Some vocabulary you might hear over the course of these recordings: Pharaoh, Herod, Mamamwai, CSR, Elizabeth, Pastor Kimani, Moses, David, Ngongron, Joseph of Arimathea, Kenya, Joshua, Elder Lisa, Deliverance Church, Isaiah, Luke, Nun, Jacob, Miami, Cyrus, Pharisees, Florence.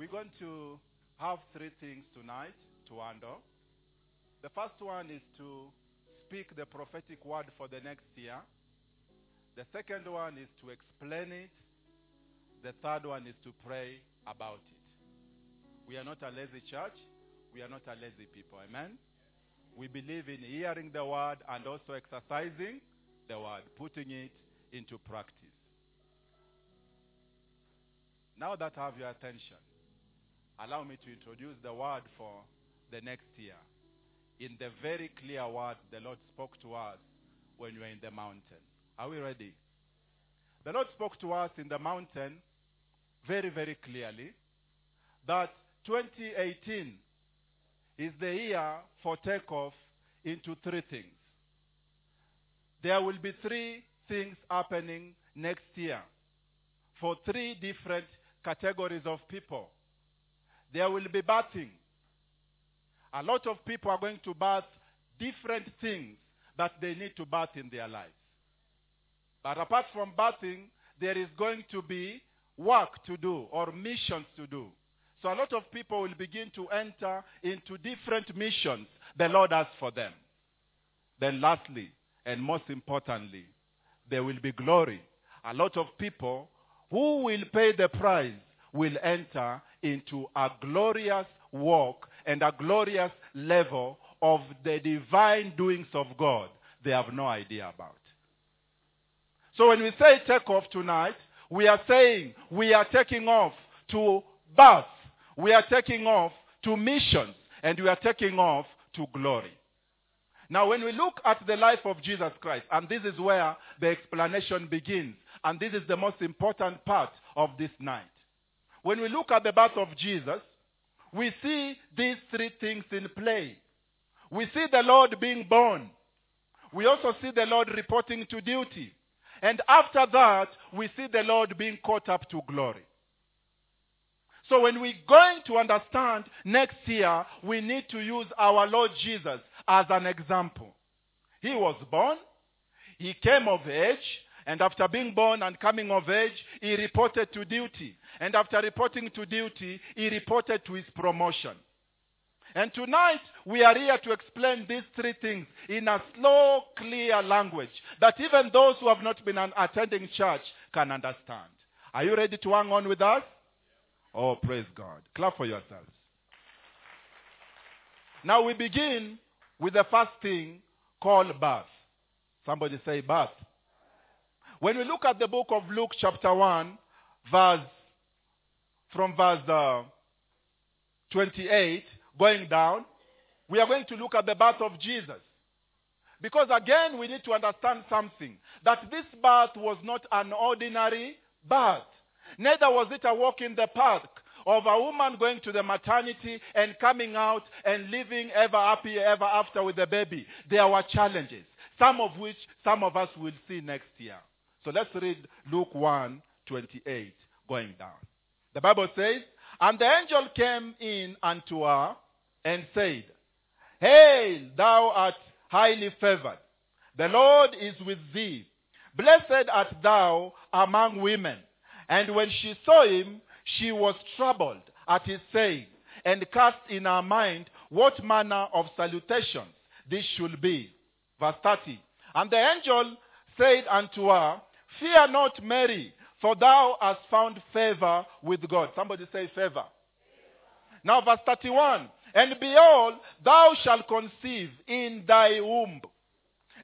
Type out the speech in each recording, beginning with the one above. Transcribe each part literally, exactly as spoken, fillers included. We're going to have three things tonight to handle. The first one is to speak the prophetic word for the next year. The second one is to explain it. The third one is to pray about it. We are not a lazy church. We are not a lazy people. Amen? We believe in hearing the word and also exercising the word, putting it into practice. Now that I have your attention, allow me to introduce the word for the next year. In the very clear word the Lord spoke to us when we were in the mountain. Are we ready? The Lord spoke to us in the mountain very, very clearly that twenty eighteen is the year for takeoff into three things. There will be three things happening next year for three different categories of people. There will be birthing. A lot of people are going to birth different things that they need to birth in their lives. But apart from birthing, there is going to be work to do or missions to do. So a lot of people will begin to enter into different missions the Lord has for them. Then lastly, and most importantly, there will be glory. A lot of people who will pay the price will enter into a glorious walk and a glorious level of the divine doings of God they have no idea about. So when we say take off tonight, we are saying we are taking off to birth, we are taking off to missions, and we are taking off to glory. Now when we look at the life of Jesus Christ, and this is where the explanation begins, and this is the most important part of this night. When we look at the birth of Jesus, we see these three things in play. We see the Lord being born. We also see the Lord reporting to duty. And after that, we see the Lord being caught up to glory. So when we're going to understand next year, we need to use our Lord Jesus as an example. He was born. He came of age. And after being born and coming of age, he reported to duty. And after reporting to duty, he reported to his promotion. And tonight, we are here to explain these three things in a slow, clear language that even those who have not been attending church can understand. Are you ready to hang on with us? Oh, praise God. Clap for yourselves. Now we begin with the first thing called birth. Somebody say birth. When we look at the book of Luke chapter one, verse from verse uh, twenty-eight, going down, we are going to look at the birth of Jesus. Because again, we need to understand something, that this birth was not an ordinary birth. Neither was it a walk in the park of a woman going to the maternity and coming out and living ever happy ever after with the baby. There were challenges, some of which some of us will see next year. So let's read Luke one twenty-eight, going down. The Bible says, "And the angel came in unto her and said, Hail, thou art highly favored. The Lord is with thee. Blessed art thou among women. And when she saw him, she was troubled at his saying, and cast in her mind what manner of salutations this should be." Verse thirty. "And the angel said unto her, Fear not, Mary, for thou hast found favor with God." Somebody say favor. favor. Now verse thirty-one. "And behold, thou shalt conceive in thy womb,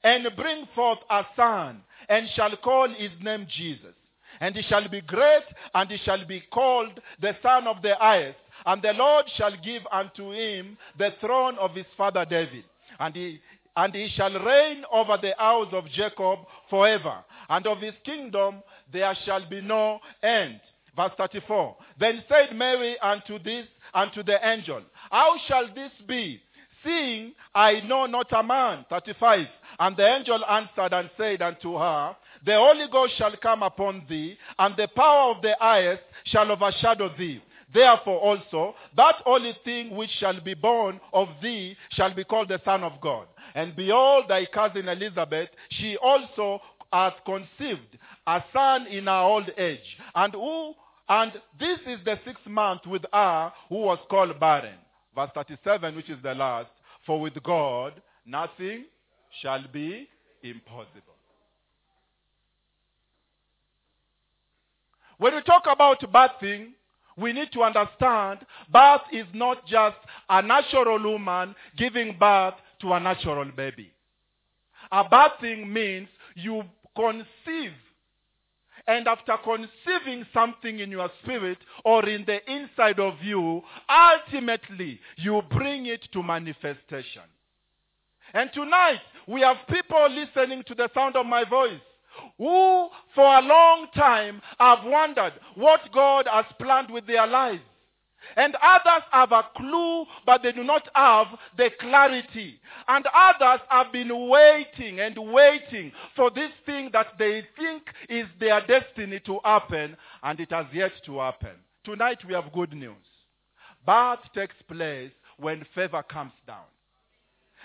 and bring forth a son, and shall call his name Jesus. And he shall be great, and he shall be called the Son of the Highest. And the Lord shall give unto him the throne of his father David. And he And he shall reign over the house of Jacob forever, and of his kingdom there shall be no end." Verse thirty-four. "Then said Mary unto this, unto the angel, How shall this be, seeing I know not a man?" thirty-five. "And the angel answered and said unto her, The Holy Ghost shall come upon thee, and the power of the highest shall overshadow thee. Therefore also, that holy thing which shall be born of thee shall be called the Son of God. And behold, thy cousin Elizabeth, she also hath conceived a son in her old age, and who And this is the sixth month with her who was called barren. Verse thirty-seven, which is the last. For with God, nothing shall be impossible. When we talk about birthing, we need to understand birth is not just a natural woman giving birth to a natural baby. A birthing means you conceive, and after conceiving something in your spirit or in the inside of you, ultimately you bring it to manifestation. And tonight we have people listening to the sound of my voice who for a long time have wondered what God has planned with their lives. And others have a clue, but they do not have the clarity. And others have been waiting and waiting for this thing that they think is their destiny to happen, and it has yet to happen. Tonight we have good news. Birth takes place when favor comes down.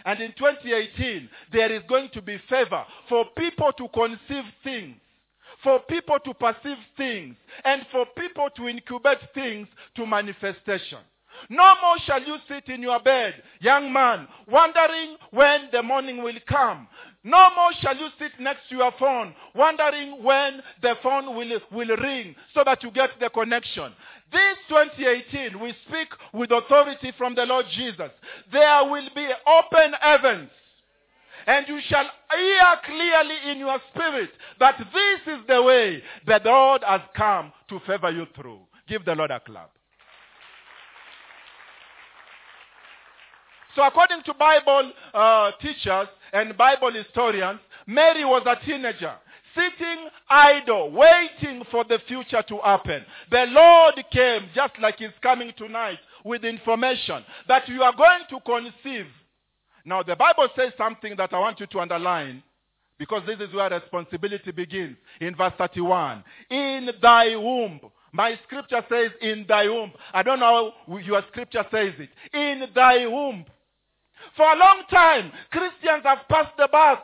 And in twenty eighteen, there is going to be favor for people to conceive things, for people to perceive things, and for people to incubate things to manifestation. No more shall you sit in your bed, young man, wondering when the morning will come. No more shall you sit next to your phone, wondering when the phone will, will ring so that you get the connection. This twenty eighteen, we speak with authority from the Lord Jesus. There will be open heavens. And you shall hear clearly in your spirit that this is the way that the Lord has come to favor you through. Give the Lord a clap. So according to Bible uh, teachers and Bible historians, Mary was a teenager, sitting idle, waiting for the future to happen. The Lord came, just like he's coming tonight, with information that you are going to conceive. Now, the Bible says something that I want you to underline, because this is where responsibility begins, in verse thirty-one. In thy womb. My scripture says, in thy womb. I don't know how your scripture says it. In thy womb. For a long time, Christians have passed the buck.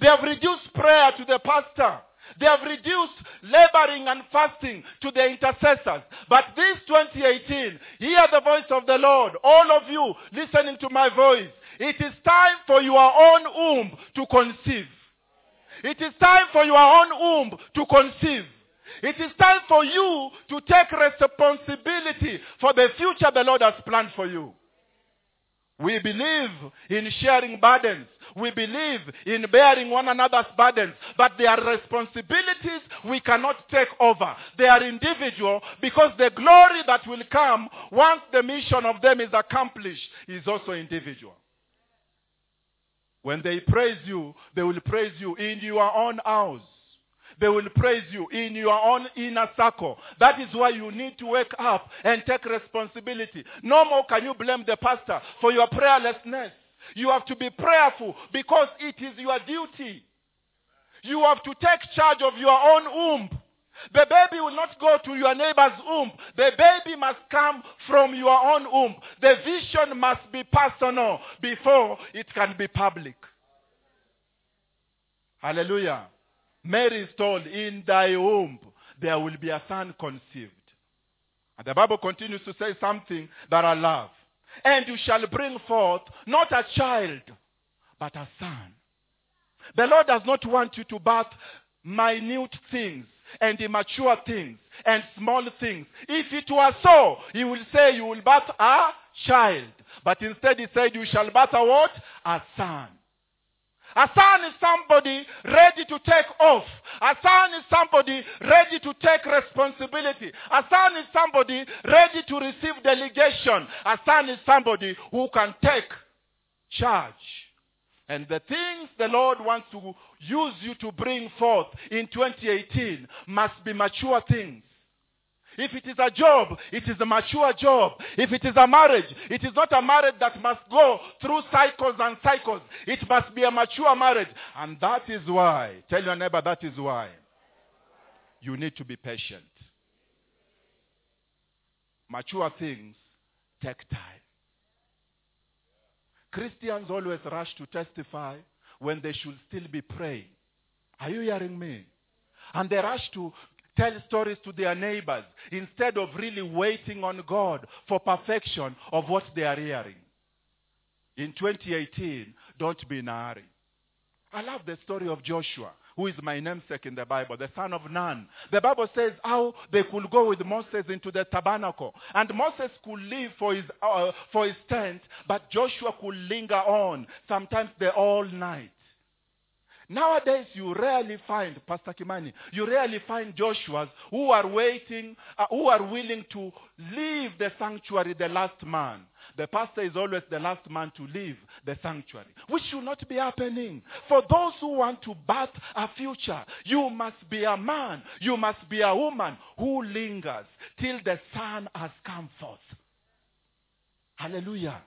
They have reduced prayer to the pastor. They have reduced laboring and fasting to the intercessors. But this twenty eighteen, hear the voice of the Lord. All of you listening to my voice. It is time for your own womb to conceive. It is time for your own womb to conceive. It is time for you to take responsibility for the future the Lord has planned for you. We believe in sharing burdens. We believe in bearing one another's burdens. But there are responsibilities we cannot take over. They are individual, because the glory that will come once the mission of them is accomplished is also individual. When they praise you, they will praise you in your own house. They will praise you in your own inner circle. That is why you need to wake up and take responsibility. No more can you blame the pastor for your prayerlessness. You have to be prayerful, because it is your duty. You have to take charge of your own womb. The baby will not go to your neighbor's womb. The baby must come from your own womb. The vision must be personal before it can be public. Hallelujah. Mary is told, in thy womb there will be a son conceived. And the Bible continues to say something that I love. And you shall bring forth not a child, but a son. The Lord does not want you to birth minute things, and immature things, and small things. If it were so, he will say you will birth a child. But instead he said you shall birth a what? A son. A son is somebody ready to take off. A son is somebody ready to take responsibility. A son is somebody ready to receive delegation. A son is somebody who can take charge. And the things the Lord wants to use you to bring forth in twenty eighteen must be mature things. If it is a job, it is a mature job. If it is a marriage, it is not a marriage that must go through cycles and cycles. It must be a mature marriage. And that is why, tell your neighbor, that is why you need to be patient. Mature things take time. Christians always rush to testify when they should still be praying. Are you hearing me? And they rush to Tell stories to their neighbors instead of really waiting on God for perfection of what they are hearing. In twenty eighteen, don't be in a hurry. I love the story of Joshua, who is my namesake in the Bible, the son of Nun. The Bible says how they could go with Moses into the tabernacle. And Moses could leave for his, uh, for his tent, but Joshua could linger on, sometimes the all night. Nowadays, you rarely find, Pastor Kimani, you rarely find Joshuas who are waiting, uh, who are willing to leave the sanctuary the last man. The pastor is always the last man to leave the sanctuary, which should not be happening. For those who want to birth a future, you must be a man, you must be a woman who lingers till the sun has come forth. Hallelujah.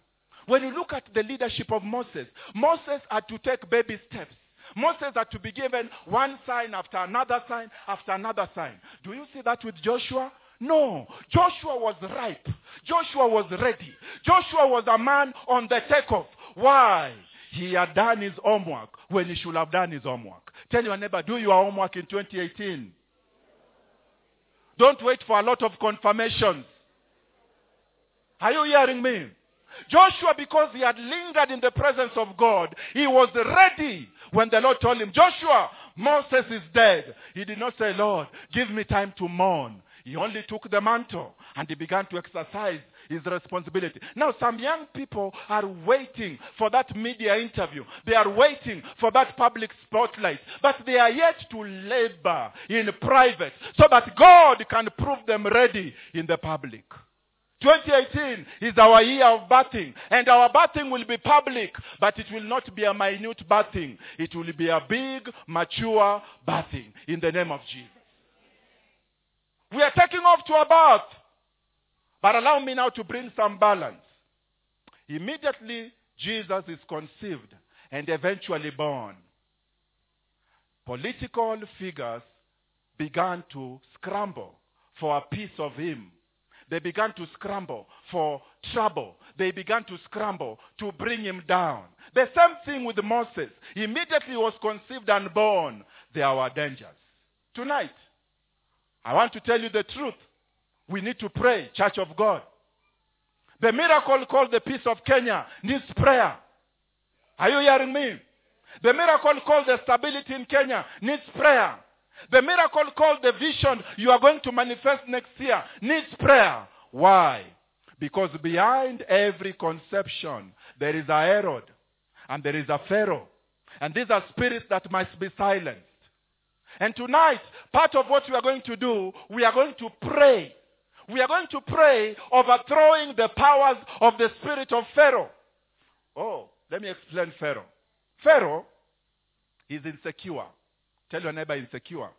When you look at the leadership of Moses, Moses had to take baby steps. Moses had to be given one sign after another sign after another sign. Do you see that with Joshua? No. Joshua was ripe. Joshua was ready. Joshua was a man on the takeoff. Why? He had done his homework when he should have done his homework. Tell your neighbor, do your homework in twenty eighteen. Don't wait for a lot of confirmations. Are you hearing me? Joshua, because he had lingered in the presence of God, he was ready when the Lord told him, Joshua, Moses is dead. He did not say, Lord, give me time to mourn. He only took the mantle and he began to exercise his responsibility. Now, some young people are waiting for that media interview. They are waiting for that public spotlight. But they are yet to labor in private so that God can prove them ready in the public. twenty eighteen is our year of birthing, and our birthing will be public, but it will not be a minute birthing. It will be a big, mature birthing in the name of Jesus. We are taking off to a bath, but allow me now to bring some balance. Immediately, Jesus is conceived and eventually born. Political figures began to scramble for a piece of him. They began to scramble for trouble. They began to scramble to bring him down. The same thing with Moses. Immediately he was conceived and born. There were dangers. Tonight, I want to tell you the truth. We need to pray, Church of God. The miracle called the peace of Kenya needs prayer. Are you hearing me? The miracle called the stability in Kenya needs prayer. The miracle called the vision you are going to manifest next year needs prayer. Why? Because behind every conception, there is a Herod and there is a Pharaoh. And these are spirits that must be silenced. And tonight, part of what we are going to do, we are going to pray. We are going to pray overthrowing the powers of the spirit of Pharaoh. Oh, let me explain Pharaoh. Pharaoh is insecure. Tell your neighbor, insecure.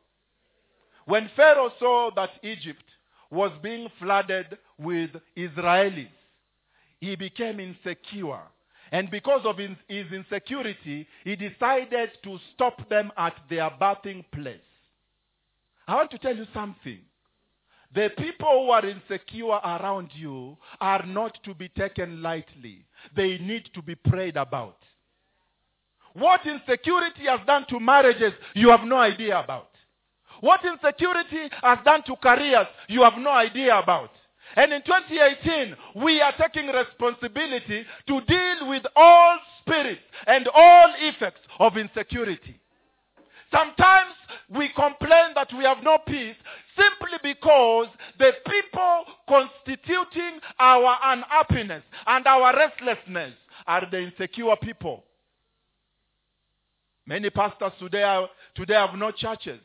When Pharaoh saw that Egypt was being flooded with Israelis, he became insecure. And because of his insecurity, he decided to stop them at their bathing place. I want to tell you something. The people who are insecure around you are not to be taken lightly. They need to be prayed about. What insecurity has done to marriages, you have no idea about. What insecurity has done to careers, you have no idea about. And in twenty eighteen, we are taking responsibility to deal with all spirits and all effects of insecurity. Sometimes we complain that we have no peace simply because the people constituting our unhappiness and our restlessness are the insecure people. Many pastors today, are, today have no churches.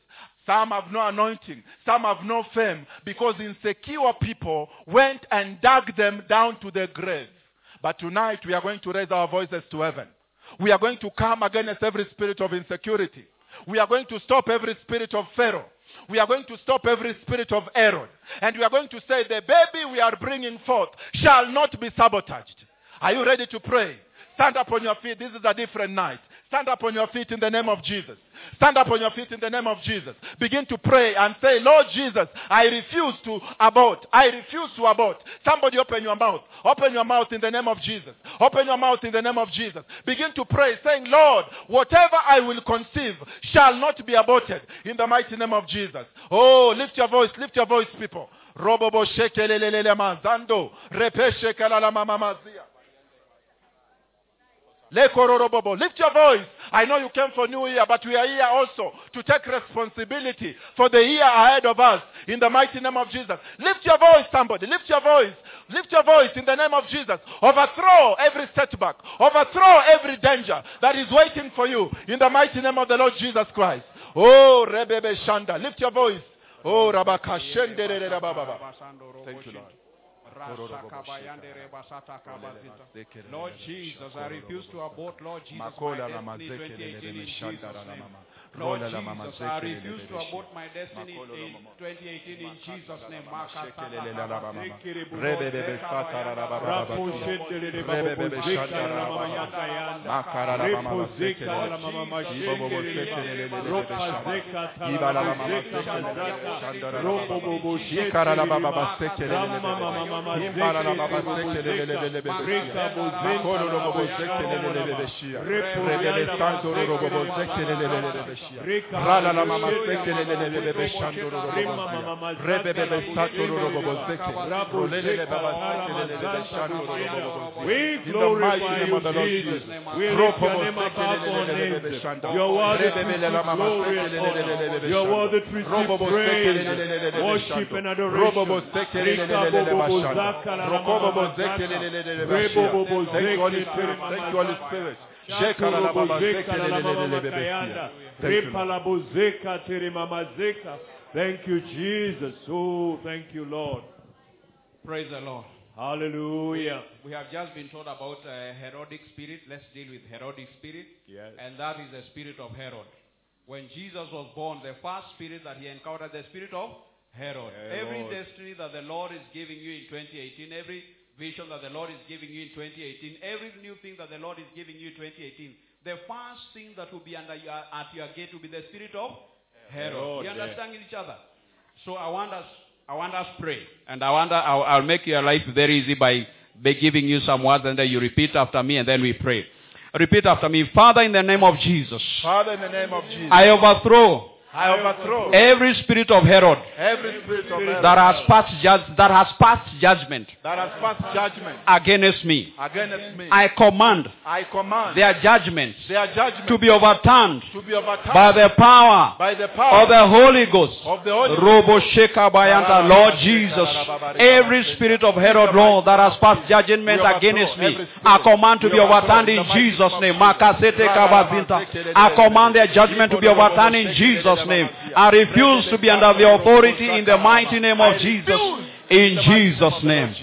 Some have no anointing. Some have no fame. Because insecure people went and dug them down to their grave. But tonight we are going to raise our voices to heaven. We are going to come against every spirit of insecurity. We are going to stop every spirit of Pharaoh. We are going to stop every spirit of Herod. And we are going to say the baby we are bringing forth shall not be sabotaged. Are you ready to pray? Stand up on your feet. This is a different night. Stand up on your feet in the name of Jesus. Stand up on your feet in the name of Jesus. Begin to pray and say, Lord Jesus, I refuse to abort. I refuse to abort. Somebody open your mouth. Open your mouth in the name of Jesus. Open your mouth in the name of Jesus. Begin to pray saying, Lord, whatever I will conceive shall not be aborted in the mighty name of Jesus. Oh, lift your voice. Lift your voice, people. Robobo shekelelelele mazando. Repeshe kalala mama mazia. Lift your voice. I know you came for New Year, but we are here also to take responsibility for the year ahead of us in the mighty name of Jesus. Lift your voice, somebody. Lift your voice. Lift your voice in the name of Jesus. Overthrow every setback. Overthrow every danger that is waiting for you in the mighty name of the Lord Jesus Christ. Oh, Rebebe Shanda. Lift your voice. Oh, Rabakashende Rababa. Thank you, Lord. Lord Jesus, I refuse to abort, Lord Jesus, my destiny twenty eighteen in Jesus' name. Lord Jesus, I refuse to abort my destiny in twenty eighteen in Jesus' name. We glorify you, Jesus. We lift your name above all names. Your word is glorious. Your word is praise, worship and adoration. Thank you, Holy Spirit. Thank you, Holy Spirit. Thank you, Jesus. Oh, thank you, Lord. Praise the Lord. Hallelujah. We have just been told about a Herodic spirit. Let's deal with Herodic spirit. Yes. And that is the spirit of Herod. When Jesus was born, the first spirit that he encountered, the spirit of Herod. Herod. Every destiny that the Lord is giving you in twenty eighteen, every vision that the Lord is giving you in twenty eighteen, every new thing that the Lord is giving you in twenty eighteen, the first thing that will be under your, at your gate will be the spirit of Herod. Herod. You understand yeah. each other? So I want us, I want us pray, and I want I'll, I'll make your life very easy by, by giving you some words, and then you repeat after me, and then we pray. Repeat after me. Father, in the name of Jesus. Father, in the name of Jesus. I overthrow. I overthrow every spirit of Herod, every spirit of Herod that has passed judge, that has passed judgment, that has passed judgment against me. Against me, I command, I command their judgments, their judgment to be overturned, to be overturned by the power, by the power of the Holy Ghost. Of the Holy Ghost. Lord Jesus, every spirit of Herod, Lord, that has passed judgment against me, I command to be overturned in Jesus' name. I command their judgment to be overturned in Jesus' name. I refuse to be under the authority in the mighty name of Jesus. In Jesus' name.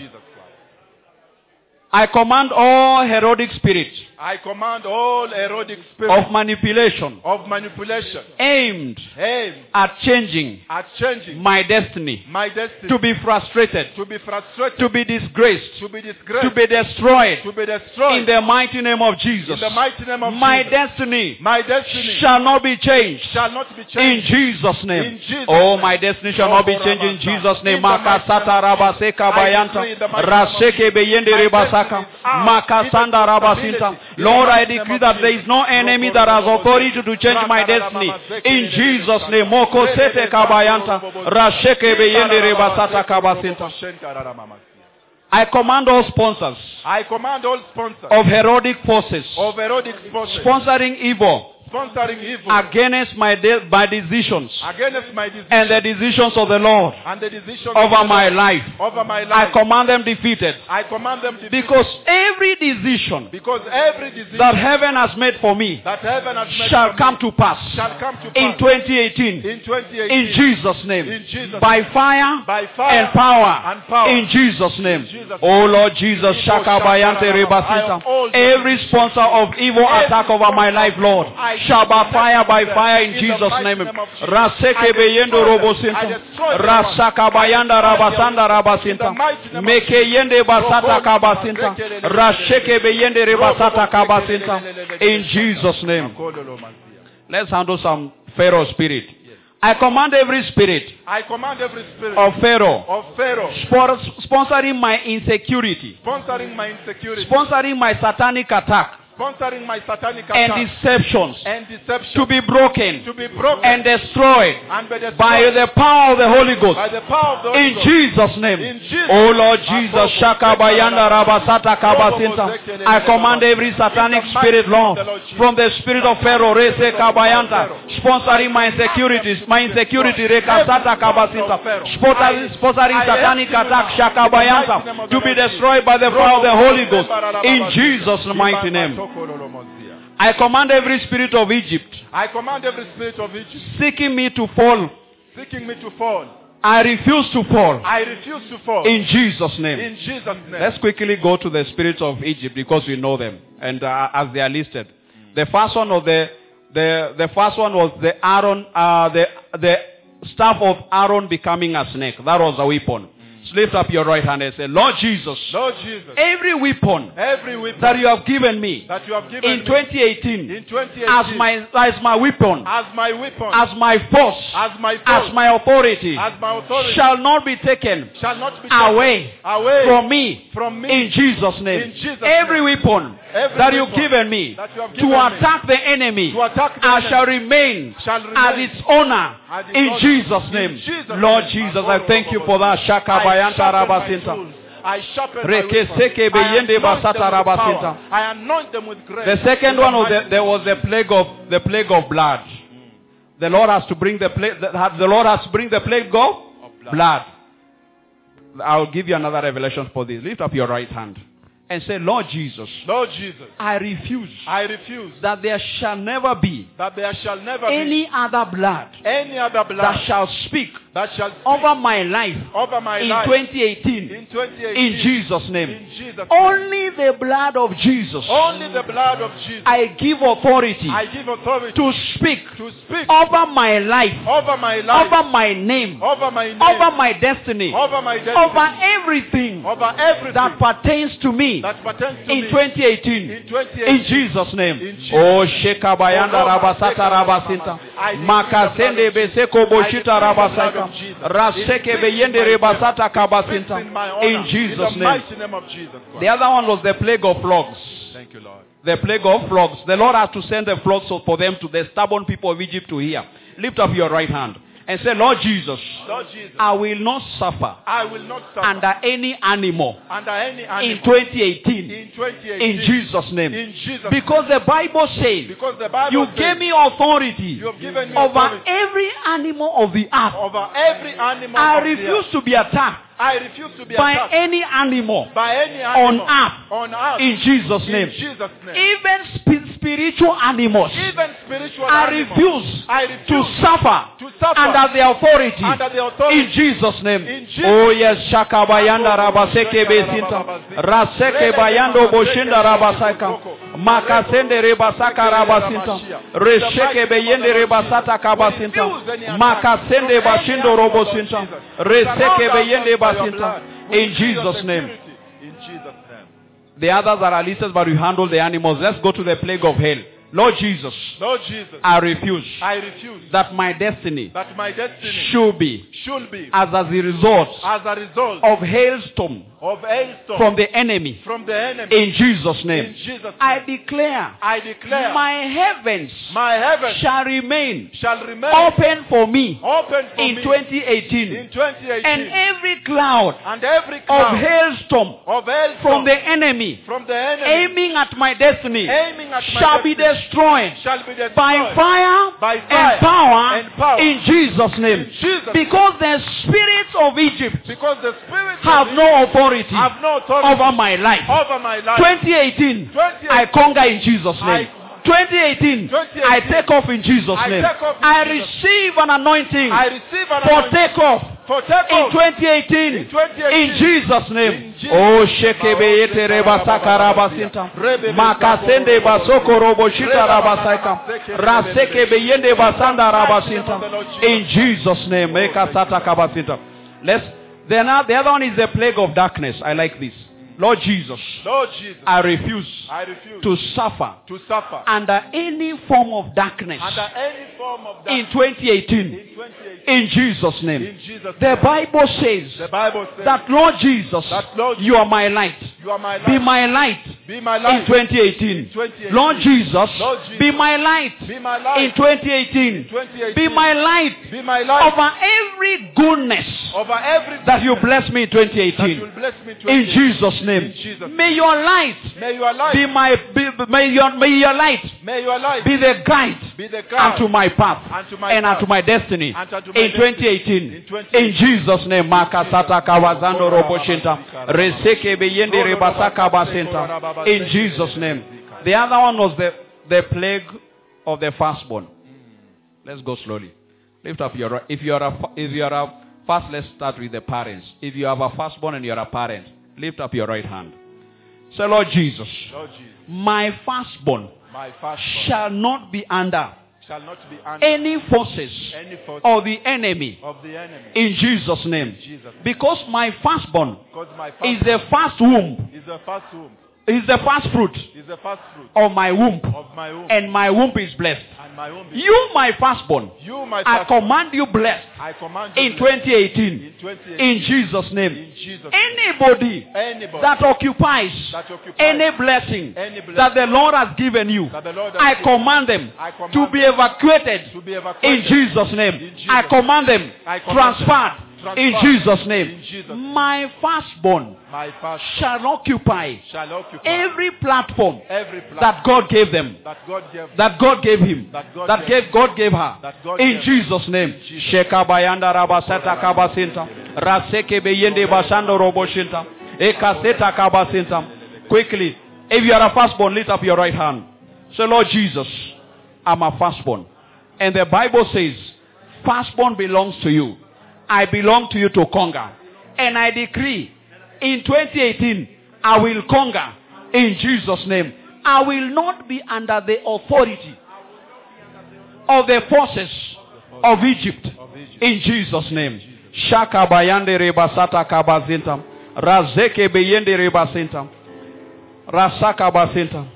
I command all Herodic spirits. I command all Herodic spirits of manipulation. Of manipulation. Aimed, aimed at changing. At changing my destiny. My destiny. To be frustrated. To be frustrated. To be disgraced. To be disgraced. To be destroyed. To be destroyed. In the mighty name of Jesus. In the mighty name of my Jesus. Destiny. My destiny shall not be changed. Shall not be changed. In Jesus' name. In Jesus' oh, name. My destiny shall oh, not be changed in Jesus' name. Makasata rabaseka bayanta. Raseke beyende rebasaka. Lord, I decree that there is no enemy that has authority to change my destiny. In Jesus' name. I command all sponsors. I command all sponsors of Herodic forces. Of Herodic forces. Sponsoring evil. Sponsoring evil against my de- my decisions, against my decisions, and the decisions of the Lord, and the decisions over my life, over my life, I command them defeated. I command them defeated. Because every decision, because every decision that heaven has made for me, that heaven has made shall, for come me to pass, shall come to pass in twenty eighteen. In twenty eighteen, in Jesus' name, in Jesus by fire, by fire and, power, and power, in Jesus' name. In Jesus' name. Oh Lord Jesus, Shaka Bayante Rebasita, every sponsor of evil attack over my life, Lord. Shall by fire, by fire in Jesus' name. Raseke beyendo robosinta. Rasaka bayanda rabasanda rabasinta. Meke yende basata kabasinta. Raseke beyende rebasata kabasinta. In Jesus' name. Let's handle some Pharaoh spirit. Yes. I command every spirit. I command every spirit of Pharaoh. Of Pharaoh. Spor- sponsoring my insecurity. Sponsoring my insecurity. Sponsoring my satanic attack. Sponsoring my satanic and deceptions, and deceptions to be broken, to be broken and destroyed, and by, destroyed by, the power of the Holy Ghost, by the power of the Holy Ghost. In Jesus' name. In Jesus. Oh Lord Jesus, Shakabayanda Rabasata Kabasinta. I command every satanic spirit, Lord, from the spirit of Pharaoh, Rese Kabayanta, sponsoring my insecurities, my insecurity, Rekasata Kabasinta, sponsoring satanic attack, Shakabayanta, to be destroyed by the power of the Holy Ghost. In Jesus' mighty name. I command every spirit of Egypt. I command every spirit of Egypt seeking me to fall. Seeking me to fall. I refuse to fall. I refuse to fall. In Jesus' name. In Jesus' name. Let's quickly go to the spirits of Egypt because we know them and uh, as they are listed. The first one of the the the first one was the Aaron uh, the the staff of Aaron becoming a snake. That was a weapon. Lift up your right hand and say, Lord Jesus, Lord Jesus, every weapon, every weapon that you have given me, that you have given in, twenty eighteen, in twenty eighteen, as my as my weapon, as my weapon, as my force, as my, force, as my authority, as my authority, shall not be taken, shall not be taken away, away from me, from me, in Jesus' name. In Jesus' every name. Weapon every that you've given me that you have given to attack me, the enemy, to attack the I enemy, shall remain, shall remain as its owner, as its in, owner. Jesus' name. In Jesus' name, Lord Jesus, I thank you for that. Shakabaya. I sharpen my weapons. I anoint them with grace. The second one was the, there was the plague of the plague of blood. The Lord has to bring the plague. The, the Lord has to bring the plague of blood. I'll give you another revelation for this. Lift up your right hand and say, Lord Jesus, Lord Jesus, I refuse, I refuse that there shall never be, that there shall never any be other blood, any other blood that shall speak, that shall speak over my life, over my in life, twenty eighteen, in twenty eighteen, in Jesus' name, in Jesus' name. Only the blood of Jesus, only the blood of Jesus, I give authority, I give authority to speak, to speak over my life, over my life, over my name, over my name, over my destiny, over my destiny, over everything, over everything that pertains to me. That pertains to in, me. twenty eighteen, in twenty eighteen, in Jesus' name. In Jesus. Oh, Sheka Bayanda Rabasata Rabasinta, Makasende Beseko Boshita Rabasata, Raseke Beyende Rebasata Kabasinta, in Jesus' name. The other one was the plague of frogs. Thank you, Lord. The plague of frogs. The Lord has to send the frogs for them to the stubborn people of Egypt to hear. Lift up your right hand and say, Lord Jesus, Lord Jesus, I will not suffer, I will not suffer under any animal, under any animal in, twenty eighteen, in twenty eighteen, in Jesus' name. In Jesus' because, name. The Bible says, because the Bible you says, gave me authority you have given me over authority every animal of the earth. Over every animal I of refuse the earth. To be attacked. I refuse to be by attacked any animal, by any animal on earth, on earth in, Jesus name. in Jesus' name. Even sp- spiritual animals, even spiritual I, animals refuse I refuse to suffer, to suffer under, the authority, under the authority in Jesus' name. In Jesus. Oh yes, Shakabayanda Rabaseke Besinta, Raseke Bayando Boshinda Rabasaka, Makasende Rebasaka Rabasinta, Resheke Beyende Rebasata Kabasinta, Makasende Bashindo Robosinta, Reseke Beyende. In Jesus' name. In Jesus' name. The others are listed, but we handle the animals. Let's go to the plague of hell. Lord Jesus, Lord Jesus, I refuse, I refuse that my destiny, that my destiny should be, should be as a result, as a result of hailstorm, of hailstorm from the enemy, from the enemy. In Jesus' name, in Jesus' name. I declare, I declare, my heavens, my heavens shall remain, shall remain open for me, open for in me twenty eighteen, in twenty eighteen, and every cloud, and every cloud of hailstorm, of hailstorm from the enemy, from the enemy aiming at my destiny, aiming at my shall destiny, be destroyed. Destroyed, shall be destroyed by fire, by fire and, power and power in Jesus' name. In Jesus because, name. The spirits of Egypt because the spirits have, of no authority have no authority over my life. Over my life. twenty eighteen, twenty eighteen, I conquer in Jesus' name. I, twenty eighteen, twenty eighteen, I take off in Jesus' name. I receive an anointing for take off. For take off. In, twenty eighteen, in twenty eighteen, in Jesus' name. Oh, Shekebeyete Rebasaka Rabasinta, Makasende Basoko Roboshita Rabasaika, Rasekebeyende Basanda Rabasinta, in Jesus' name. Mekasata Kabasinta. Let's, then, uh, the other one is the plague of darkness. I like this. Lord Jesus, Lord Jesus, I refuse, I refuse to suffer, to suffer under any form of darkness, under any form of darkness in twenty eighteen, in twenty eighteen, in Jesus' name. In Jesus' name. The Bible says, the Bible says that Lord Jesus, that Lord Jesus, you are my light. You are my light. Be my light. Be my light in twenty eighteen. In twenty eighteen. Lord Jesus, Lord Jesus, be my light. Be my light in twenty eighteen. In twenty eighteen. Be my light. Be my light over every goodness, over every goodness that you bless me in twenty eighteen. That bless me twenty eighteen. In Jesus' name. In Jesus. May your light, may your light be my be, may your may your light, may your light be the guide, be the guide unto my path unto my and unto my destiny unto my in twenty eighteen. In, twenty eighteen. In Jesus' name. Makasata kawazando roboshinta reseke beyende rebasaka basenta. In Jesus' name. The other one was the the plague of the firstborn. Let's go slowly. Lift up your if you are a, if you are a, first let's start with the parents. If you have a firstborn and you are a parent, lift up your right hand. Say, Lord Jesus, Lord Jesus, my firstborn, my firstborn shall not be under, shall not be under any forces, any forces of, the enemy, of the enemy in Jesus' name. In Jesus' name. Because my firstborn, because my firstborn is the first womb, is the first womb. Is the first fruit, is the first fruit of, my womb, of my womb, and my womb is blessed. And my womb is you, my firstborn, you, my firstborn, I command you blessed. I command you in, twenty eighteen, in twenty eighteen, in Jesus' name. In Jesus' name. Anybody, Anybody that, occupies that occupies any blessing, any blessing that the Lord has given you, has I, given command them I command to them be evacuated, to be evacuated in Jesus' name. In Jesus I command them I command transferred. Them. In Jesus' name. In Jesus' name, my firstborn, my firstborn shall, occupy shall occupy every platform, every platform that God gave them, that God gave, that God gave him, that God, that gave, God gave her. That God in gave Jesus' name. Shekabayanda rabasata kabasinta, raseke beyende basando roboshinta, ekaseta kabasinta. Quickly, if you are a firstborn, lift up your right hand. Say, Lord Jesus, I'm a firstborn, and the Bible says, firstborn belongs to you. I belong to you to conquer. And I decree, in twenty eighteen, I will conquer in Jesus' name. I will not be under the authority of the forces of Egypt in Jesus' name. Shaka bayande rebasata kabazinta. Razeke beyende rebasinta. Rasaka basinta.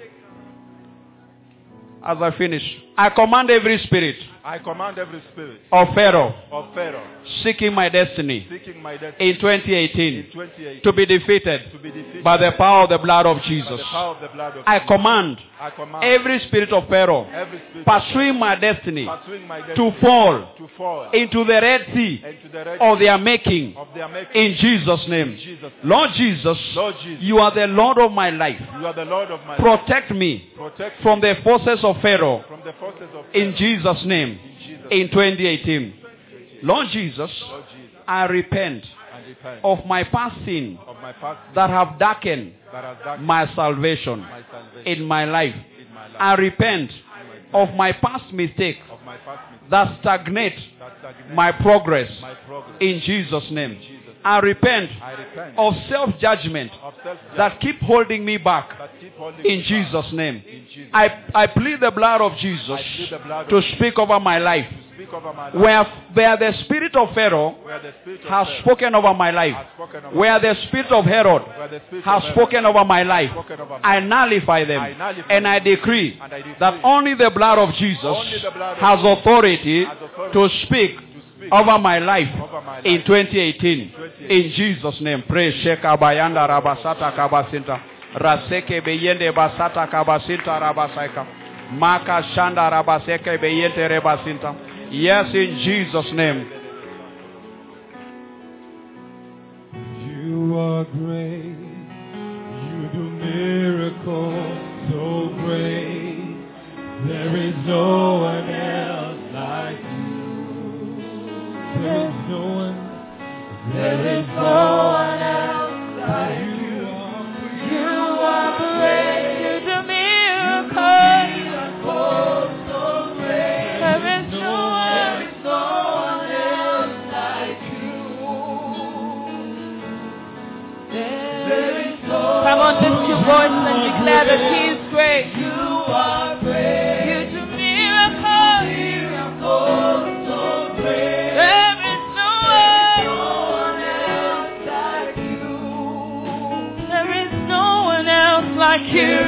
As I finish, I command every spirit, I command every spirit of Pharaoh, of Pharaoh seeking my destiny, seeking my destiny in twenty eighteen, in twenty eighteen to be defeated, to be defeated by the power of the blood of Jesus. Blood of I, command I command every spirit of Pharaoh every spirit pursuing, my destiny, pursuing my destiny to fall, to fall into the Red Sea of their making, of their making in, Jesus in Jesus' name. Lord Jesus, Lord Jesus, you are the Lord of my life. You are the Lord of my protect life. Me protect from the forces of Pharaoh, from the forces of Pharaoh in Jesus' name. In, Jesus. In twenty eighteen. Lord Jesus, Lord Jesus, I repent, I repent of my past sin, my past sin that have darkened, that have darkened my, salvation my salvation in my life. In my life. I repent of my past mistakes my past mistake that stagnate, that stagnate my, progress my progress in Jesus' name. In Jesus' name. I repent, I repent of self-judgment, of self-judgment that keep holding me back holding in, me Jesus back. In Jesus' name. I, I plead the blood of Jesus blood to, of speak Jesus. To speak over my life. Where, where the spirit of Pharaoh spirit of has Pharaoh spoken over my life, over where the spirit of Herod spirit has of spoken over my life, over I nullify them. I nullify and, I decree and I decree that only the blood of Jesus blood has, of authority has authority to speak over my life, over my life. In, twenty eighteen. In twenty eighteen. In Jesus' name, pray. Sheka bayanda rabasata kabasinta. Raseke beyende basata kabasinta rabasaika. Maka shanda rabaseke beyente rebasinta. Yes, in Jesus' name. You are great. You do miracles so great. There is no one else like you. There is no one. There is no one else like you. You are great. You do miracles. Miracles so great. There is no one. There is no one else like you. There is no one. Come on, lift your voice and declare that He is great. You are great. You do miracles. Miracles so great. There is like you.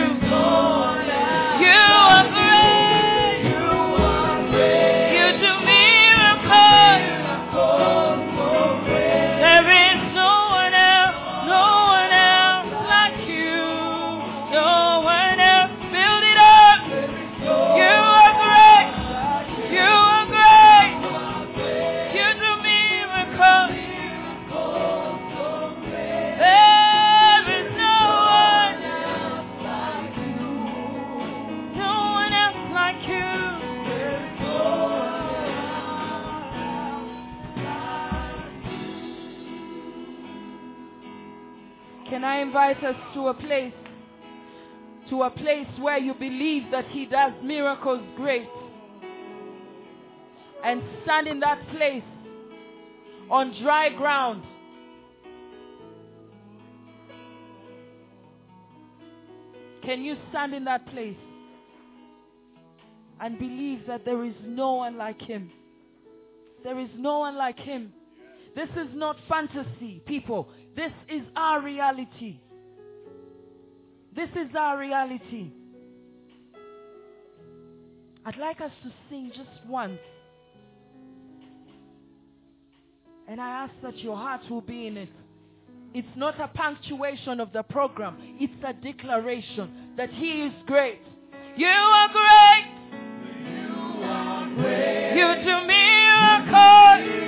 Can I invite us to a place, to a place where you believe that He does miracles great, and stand in that place on dry ground. Can you stand in that place and believe that there is no one like Him? There is no one like Him. This is not fantasy, people. This is our reality. This is our reality. I'd like us to sing just once. And I ask that your heart will be in it. It's not a punctuation of the program. It's a declaration that He is great. You are great. You are great. You do miracles.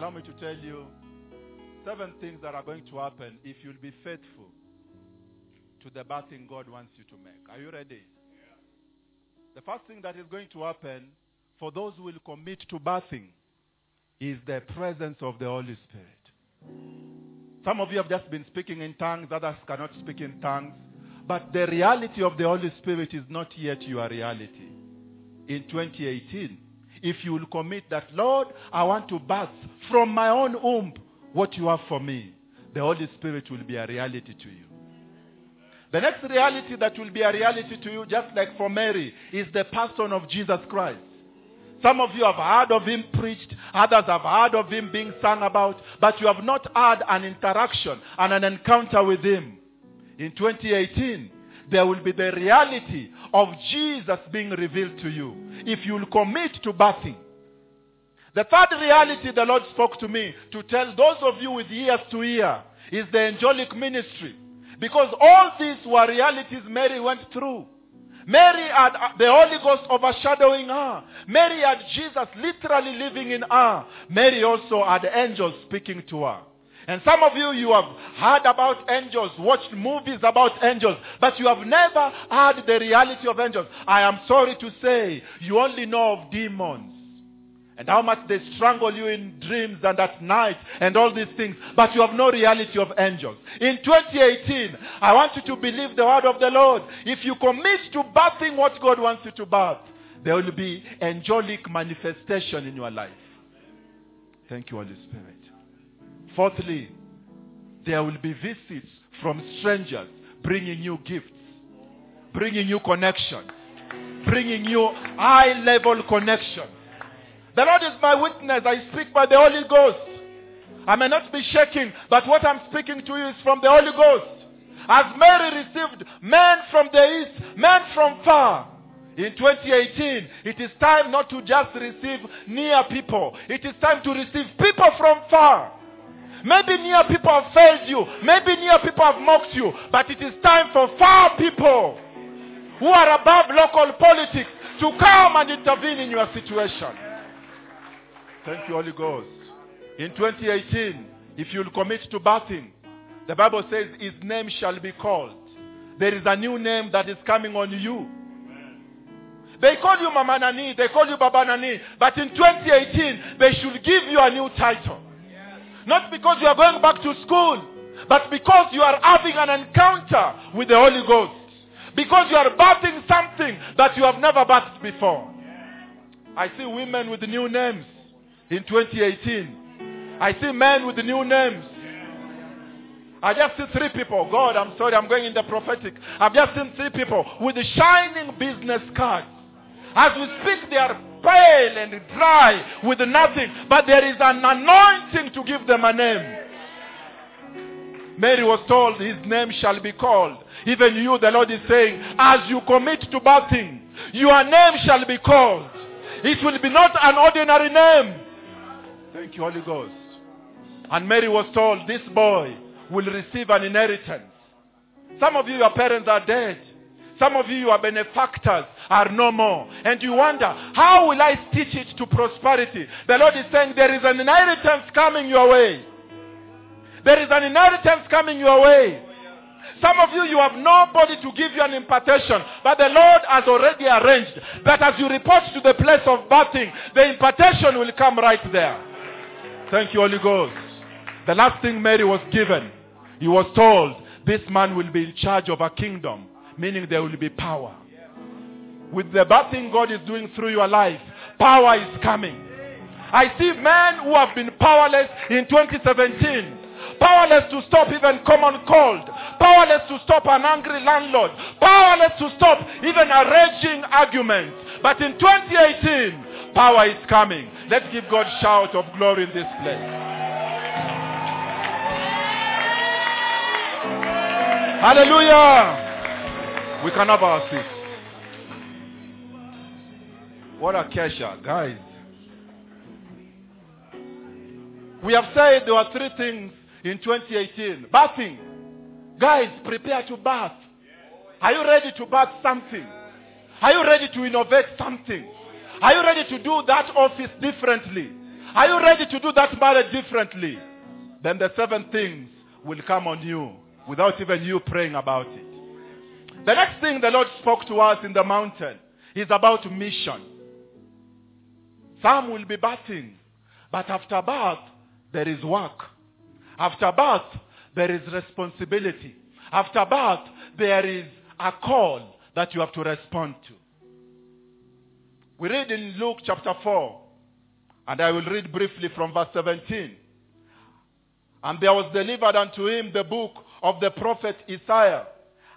Allow me to tell you seven things that are going to happen if you'll be faithful to the birthing God wants you to make. Are you ready? Yeah. The first thing that is going to happen for those who will commit to birthing is the presence of the Holy Spirit. Some of you have just been speaking in tongues, others cannot speak in tongues. But the reality of the Holy Spirit is not yet your reality. In twenty eighteen, if you will commit that, Lord, I want to birth from my own womb what you have for me, the Holy Spirit will be a reality to you. The next reality that will be a reality to you, just like for Mary, is the person of Jesus Christ. Some of you have heard of Him preached, others have heard of Him being sung about, but you have not had an interaction and an encounter with Him. In twenty eighteen, there will be the reality of Jesus being revealed to you if you will commit to birthing. The third reality the Lord spoke to me to tell those of you with ears to hear is the angelic ministry. Because all these were realities Mary went through. Mary had the Holy Ghost overshadowing her. Mary had Jesus literally living in her. Mary also had angels speaking to her. And some of you, you have heard about angels, watched movies about angels, but you have never heard the reality of angels. I am sorry to say, you only know of demons and how much they strangle you in dreams and at night and all these things, but you have no reality of angels. In twenty eighteen, I want you to believe the word of the Lord. If you commit to birthing what God wants you to birth, there will be angelic manifestation in your life. Thank you, Holy Spirit. Fourthly, there will be visits from strangers bringing you gifts, bringing you connection, bringing you high-level connection. The Lord is my witness. I speak by the Holy Ghost. I may not be shaking, but what I'm speaking to you is from the Holy Ghost. As Mary received men from the east, men from far, in twenty eighteen, it is time not to just receive near people. It is time to receive people from far. Maybe near people have failed you. Maybe near people have mocked you. But it is time for far people who are above local politics to come and intervene in your situation. Thank you, Holy Ghost. In twenty eighteen, if you'll commit to bathing, the Bible says his name shall be called. There is a new name that is coming on you. They call you Mama Nani, they call you Baba Nani, but in twenty eighteen, they should give you a new title. Yes. Not because you are going back to school, but because you are having an encounter with the Holy Ghost. Because you are birthing something that you have never birthed before. Yes. I see women with new names in twenty eighteen. I see men with new names. I just see three people. God, I'm sorry, I'm going in the prophetic. I've just seen three people with shining business cards. As we speak, they are pale and dry with nothing, but there is an anointing to give them a name. Mary was told, his name shall be called. Even you, the Lord is saying, as you commit to birthing, your name shall be called. It will be not an ordinary name. Thank you, Holy Ghost. And Mary was told, this boy will receive an inheritance. Some of you, your parents are dead. Some of you, your benefactors are no more. And you wonder, how will I stitch it to prosperity? The Lord is saying, there is an inheritance coming your way. There is an inheritance coming your way. Some of you, you have nobody to give you an impartation, but the Lord has already arranged that as you report to the place of birthing, the impartation will come right there. Thank you, Holy Ghost. The last thing Mary was given, he was told, this man will be in charge of a kingdom, meaning there will be power. With the birthing God is doing through your life, power is coming. I see men who have been powerless in twenty seventeen. Powerless to stop even common cold. Powerless to stop an angry landlord. Powerless to stop even a raging argument. But in twenty eighteen, power is coming. Let's give God a shout of glory in this place. Hallelujah! We can have our seats. What a kesha, guys. We have said there are three things in twenty eighteen. Bathing. Guys, prepare to bath. Are you ready to bath something? Are you ready to innovate something? Are you ready to do that office differently? Are you ready to do that marriage differently? Then the seven things will come on you without even you praying about it. The next thing the Lord spoke to us in the mountain is about mission. Some will be bathing, but after bath, there is work. After birth, there is responsibility. After birth, there is a call that you have to respond to. We read in Luke chapter four, and I will read briefly from verse seventeen. And there was delivered unto him the book of the prophet Isaiah.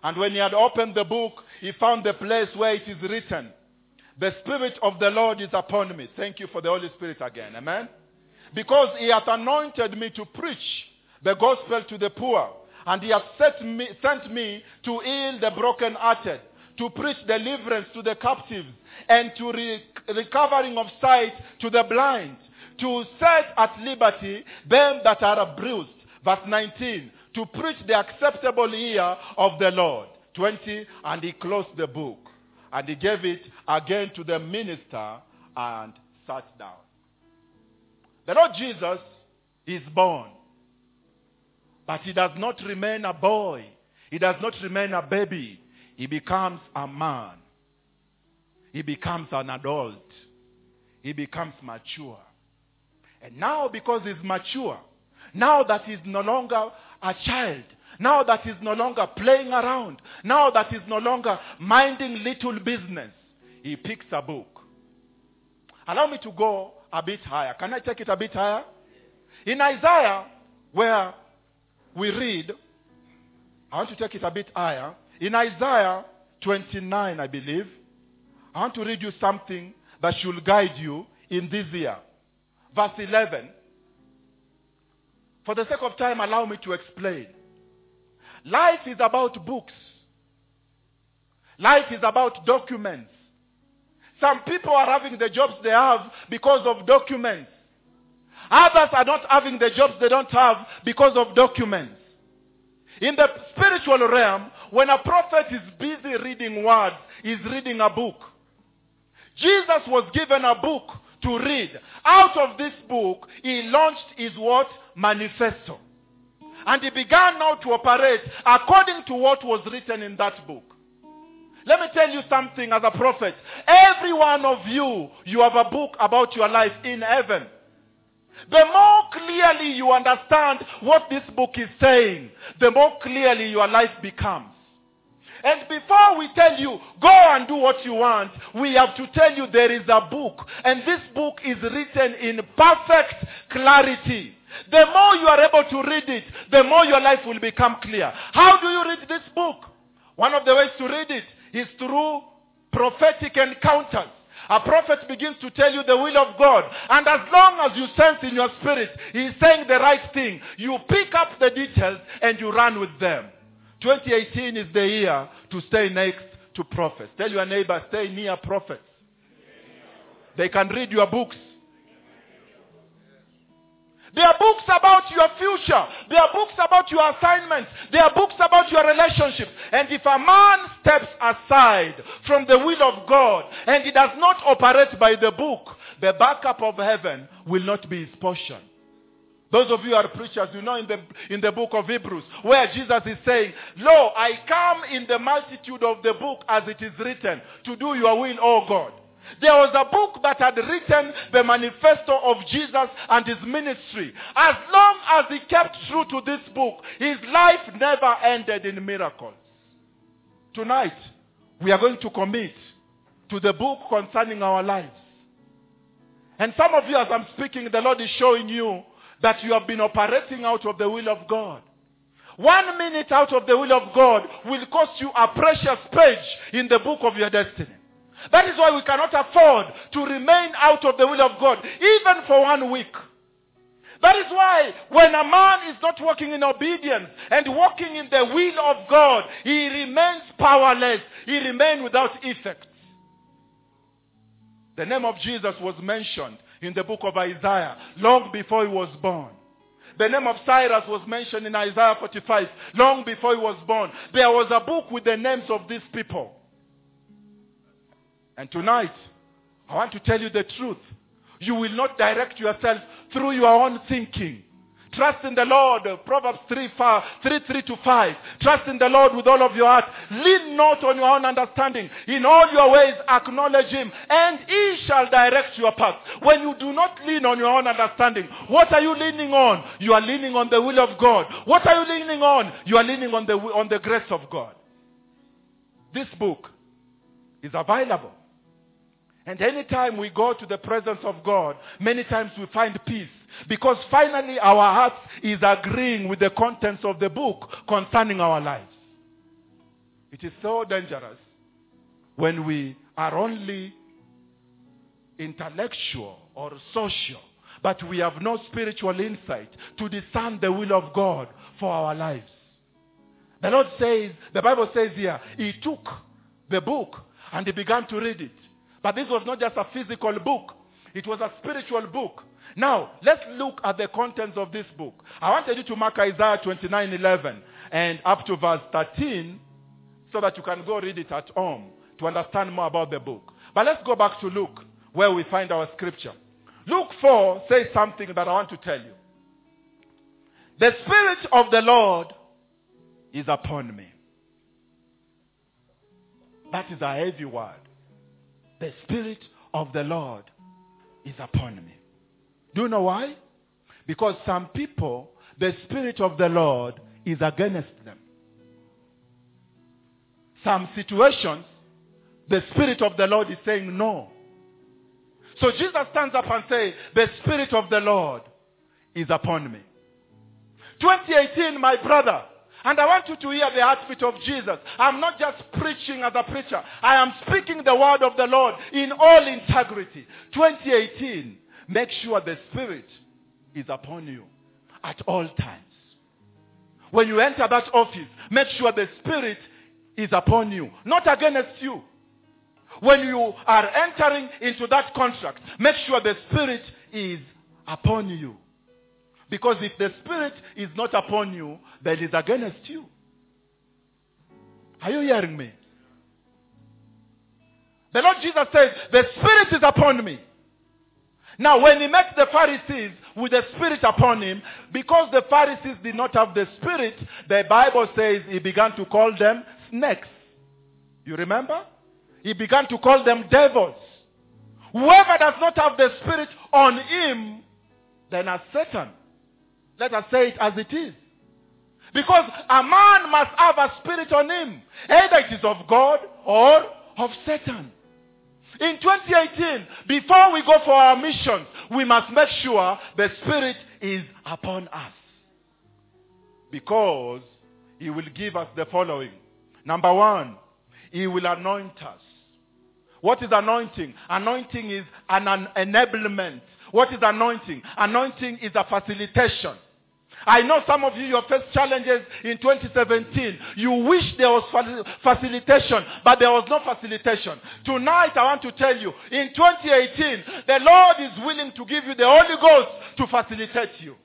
And when he had opened the book, he found the place where it is written, the Spirit of the Lord is upon me. Thank you for the Holy Spirit again. Amen? Because he hath anointed me to preach the gospel to the poor, and he hath set me, sent me to heal the brokenhearted, to preach deliverance to the captives, and to re- recovering of sight to the blind, to set at liberty them that are abused. Verse nineteen, to preach the acceptable year of the Lord. twenty, and he closed the book, and he gave it again to the minister, and sat down. The Lord Jesus is born, but he does not remain a boy. He does not remain a baby. He becomes a man. He becomes an adult. He becomes mature. And now because he's mature, now that he's no longer a child, now that he's no longer playing around, now that he's no longer minding little business, he picks a book. Allow me to go a bit higher. Can I take it a bit higher? In Isaiah, where we read, I want to take it a bit higher. In Isaiah twenty-nine, I believe, I want to read you something that should guide you in this year. Verse eleven. For the sake of time, allow me to explain. Life is about books. Life is about documents. Some people are having the jobs they have because of documents. Others are not having the jobs they don't have because of documents. In the spiritual realm, when a prophet is busy reading words, he's reading a book. Jesus was given a book to read. Out of this book, he launched his what? Manifesto. And he began now to operate according to what was written in that book. Let me tell you something as a prophet. Every one of you, you have a book about your life in heaven. The more clearly you understand what this book is saying, the more clearly your life becomes. And before we tell you, go and do what you want, we have to tell you there is a book. And this book is written in perfect clarity. The more you are able to read it, the more your life will become clear. How do you read this book? One of the ways to read it is through prophetic encounters. A prophet begins to tell you the will of God. And as long as you sense in your spirit, he is saying the right thing, you pick up the details and you run with them. twenty eighteen is the year to stay next to prophets. Tell your neighbor, stay near prophets. They can read your books. There are books about your future. There are books about your assignments. There are books about your relationship. And if a man steps aside from the will of God and he does not operate by the book, the backup of heaven will not be his portion. Those of you who are preachers, you know in the in the book of Hebrews, where Jesus is saying, "Lo, I come in the multitude of the book as it is written, to do your will, O God." There was a book that had written the manifesto of Jesus and his ministry. As long as he kept true to this book, his life never ended in miracles. Tonight, we are going to commit to the book concerning our lives. And some of you, as I'm speaking, the Lord is showing you that you have been operating out of the will of God. One minute out of the will of God will cost you a precious page in the book of your destiny. That is why we cannot afford to remain out of the will of God, even for one week. That is why when a man is not walking in obedience and walking in the will of God, he remains powerless. He remains without effect. The name of Jesus was mentioned in the book of Isaiah, long before he was born. The name of Cyrus was mentioned in Isaiah forty-five, long before he was born. There was a book with the names of these people. And tonight, I want to tell you the truth. You will not direct yourself through your own thinking. Trust in the Lord, Proverbs three, three to five. Trust in the Lord with all of your heart. Lean not on your own understanding. In all your ways acknowledge him, and he shall direct your path. When you do not lean on your own understanding, what are you leaning on? You are leaning on the will of God. What are you leaning on? You are leaning on the, on the grace of God. This book is available. And anytime we go to the presence of God, many times we find peace. Because finally our heart is agreeing with the contents of the book concerning our lives. It is so dangerous when we are only intellectual or social, but we have no spiritual insight to discern the will of God for our lives. The Lord says, the Bible says here, he took the book and he began to read it. But this was not just a physical book. It was a spiritual book. Now, let's look at the contents of this book. I wanted you to mark Isaiah twenty-nine eleven and up to verse thirteen so that you can go read it at home to understand more about the book. But let's go back to Luke where we find our scripture. Luke four says something that I want to tell you. The Spirit of the Lord is upon me. That is a heavy word. The Spirit of the Lord is upon me. Do you know why? Because some people, the Spirit of the Lord is against them. Some situations, the Spirit of the Lord is saying no. So Jesus stands up and says, the Spirit of the Lord is upon me. twenty eighteen, my brother. And I want you to hear the heartbeat of Jesus. I'm not just preaching as a preacher. I am speaking the word of the Lord in all integrity. twenty eighteen, make sure the Spirit is upon you at all times. When you enter that office, make sure the Spirit is upon you, not against you. When you are entering into that contract, make sure the Spirit is upon you. Because if the Spirit is not upon you, then it is against you. Are you hearing me? The Lord Jesus says, the Spirit is upon me. Now, when he met the Pharisees with the Spirit upon him, because the Pharisees did not have the Spirit, the Bible says he began to call them snakes. You remember? He began to call them devils. Whoever does not have the Spirit on him, then as Satan. Let us say it as it is. Because a man must have a spirit on him, either it is of God or of Satan. In twenty eighteen, before we go for our missions, we must make sure the Spirit is upon us. Because he will give us the following. Number one, he will anoint us. What is anointing? Anointing is an enablement. What is anointing? Anointing is a facilitation. I know some of you, your first challenges in twenty seventeen, you wish there was facilitation, but there was no facilitation. Tonight, I want to tell you, in twenty eighteen, the Lord is willing to give you the Holy Ghost to facilitate you.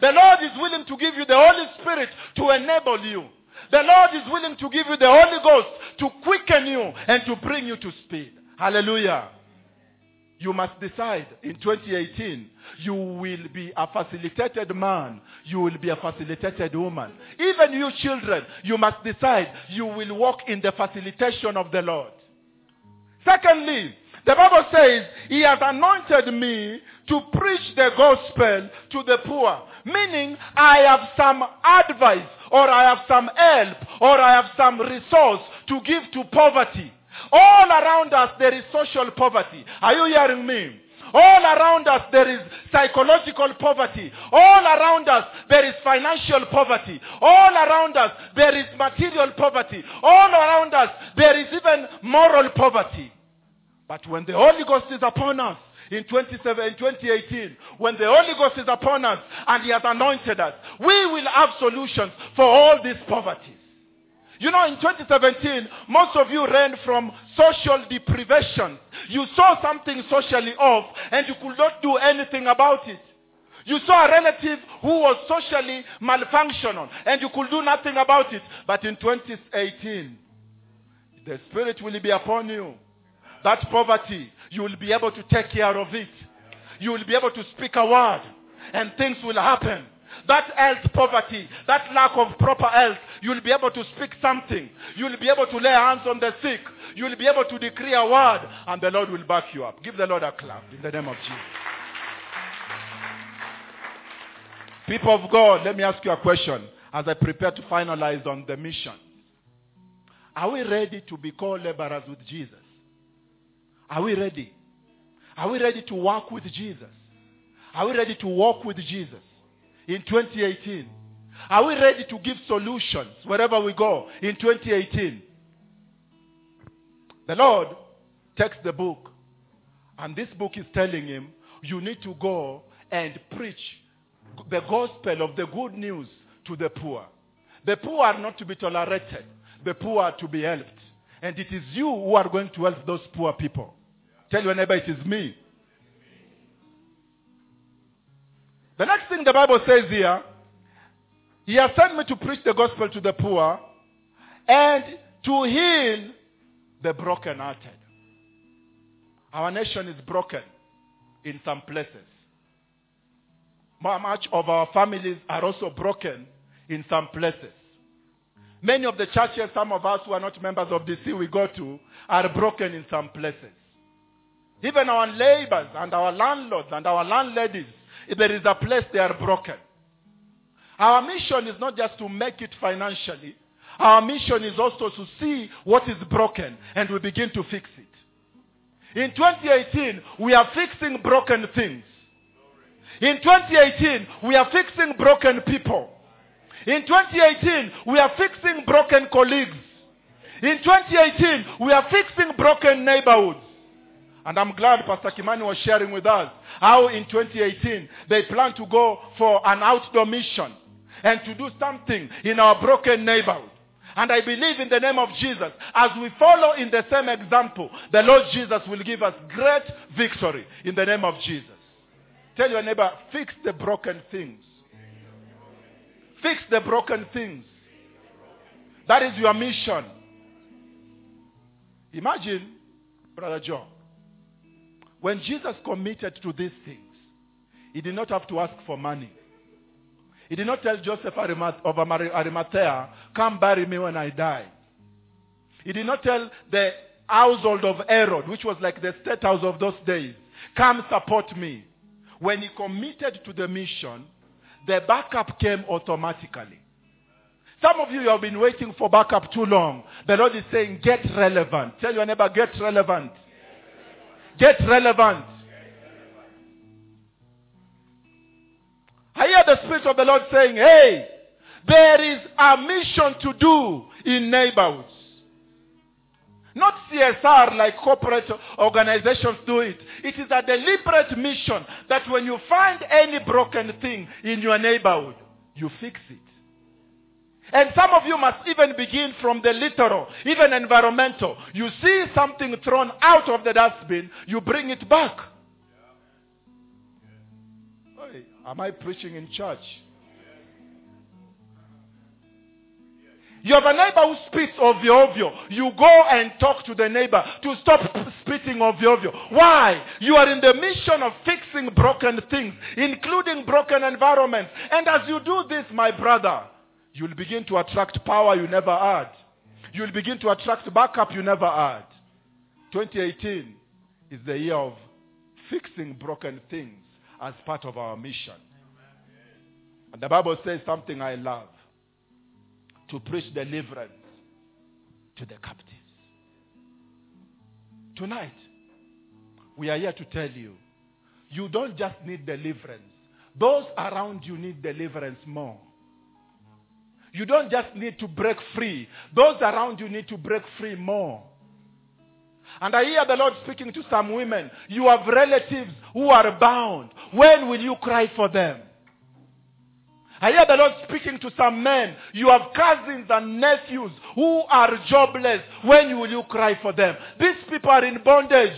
The Lord is willing to give you the Holy Spirit to enable you. The Lord is willing to give you the Holy Ghost to quicken you and to bring you to speed. Hallelujah. You must decide in twenty eighteen, you will be a facilitated man. You will be a facilitated woman. Even you children, you must decide you will walk in the facilitation of the Lord. Secondly, the Bible says, he has anointed me to preach the gospel to the poor. Meaning, I have some advice, or I have some help, or I have some resource to give to poverty. All around us there is social poverty. Are you hearing me? All around us there is psychological poverty. All around us there is financial poverty. All around us there is material poverty. All around us there is even moral poverty. But when the Holy Ghost is upon us, in twenty eighteen, when the Holy Ghost is upon us and he has anointed us, we will have solutions for all these poverties. You know, in twenty seventeen, most of you ran from social deprivation. You saw something socially off and you could not do anything about it. You saw a relative who was socially malfunctional and you could do nothing about it. But in twenty eighteen, the Spirit will be upon you. That poverty, you will be able to take care of it. You will be able to speak a word and things will happen. That health poverty, that lack of proper health, you will be able to speak something. You will be able to lay hands on the sick. You will be able to decree a word and the Lord will back you up. Give the Lord a clap in the name of Jesus. People of God, let me ask you a question as I prepare to finalize on the mission. Are we ready to be co-laborers with Jesus? Are we ready? Are we ready to walk with Jesus? Are we ready to walk with Jesus? In twenty eighteen, are we ready to give solutions wherever we go in twenty eighteen? The Lord takes the book, and this book is telling him, you need to go and preach the gospel of the good news to the poor. The poor are not to be tolerated. The poor are to be helped. And it is you who are going to help those poor people. Tell your neighbor, it is me. The next thing the Bible says here, he has sent me to preach the gospel to the poor and to heal the brokenhearted. Our nation is broken in some places. Much of our families are also broken in some places. Many of the churches, some of us who are not members of the D C we go to, are broken in some places. Even our neighbors and our landlords and our landladies, there is a place they are broken. Our mission is not just to make it financially. Our mission is also to see what is broken and we begin to fix it. In twenty eighteen, we are fixing broken things. In twenty eighteen, we are fixing broken people. In twenty eighteen, we are fixing broken colleagues. In twenty eighteen, we are fixing broken neighborhoods. And I'm glad Pastor Kimani was sharing with us how in twenty eighteen they plan to go for an outdoor mission and to do something in our broken neighborhood. And I believe in the name of Jesus, as we follow in the same example, the Lord Jesus will give us great victory in the name of Jesus. Tell your neighbor, fix the broken things. Fix the broken things. That is your mission. Imagine Brother Joe, when Jesus committed to these things, he did not have to ask for money. He did not tell Joseph of Arimathea, come bury me when I die. He did not tell the household of Herod, which was like the state house of those days, come support me. When he committed to the mission, the backup came automatically. Some of you, you have been waiting for backup too long. The Lord is saying, get relevant. Tell your neighbor, get relevant. Get relevant. Get relevant. I hear the Spirit of the Lord saying, hey, there is a mission to do in neighborhoods. Not C S R like corporate organizations do it. It is a deliberate mission that when you find any broken thing in your neighborhood, you fix it. And some of you must even begin from the literal, even environmental. You see something thrown out of the dustbin, you bring it back. Yeah. Yeah. Hey, am I preaching in church? You have a neighbor who spits ovyo ovyo. You go and talk to the neighbor to stop spitting ovyo ovyo. Why? You are in the mission of fixing broken things, including broken environments. And as you do this, my brother, you'll begin to attract power you never had. You'll begin to attract backup you never had. twenty eighteen is the year of fixing broken things as part of our mission. And the Bible says something I love. To preach deliverance to the captives. Tonight, we are here to tell you, you don't just need deliverance. Those around you need deliverance more. You don't just need to break free. Those around you need to break free more. And I hear the Lord speaking to some women. You have relatives who are bound. When will you cry for them? I hear the Lord speaking to some men. You have cousins and nephews who are jobless. When will you cry for them? These people are in bondage.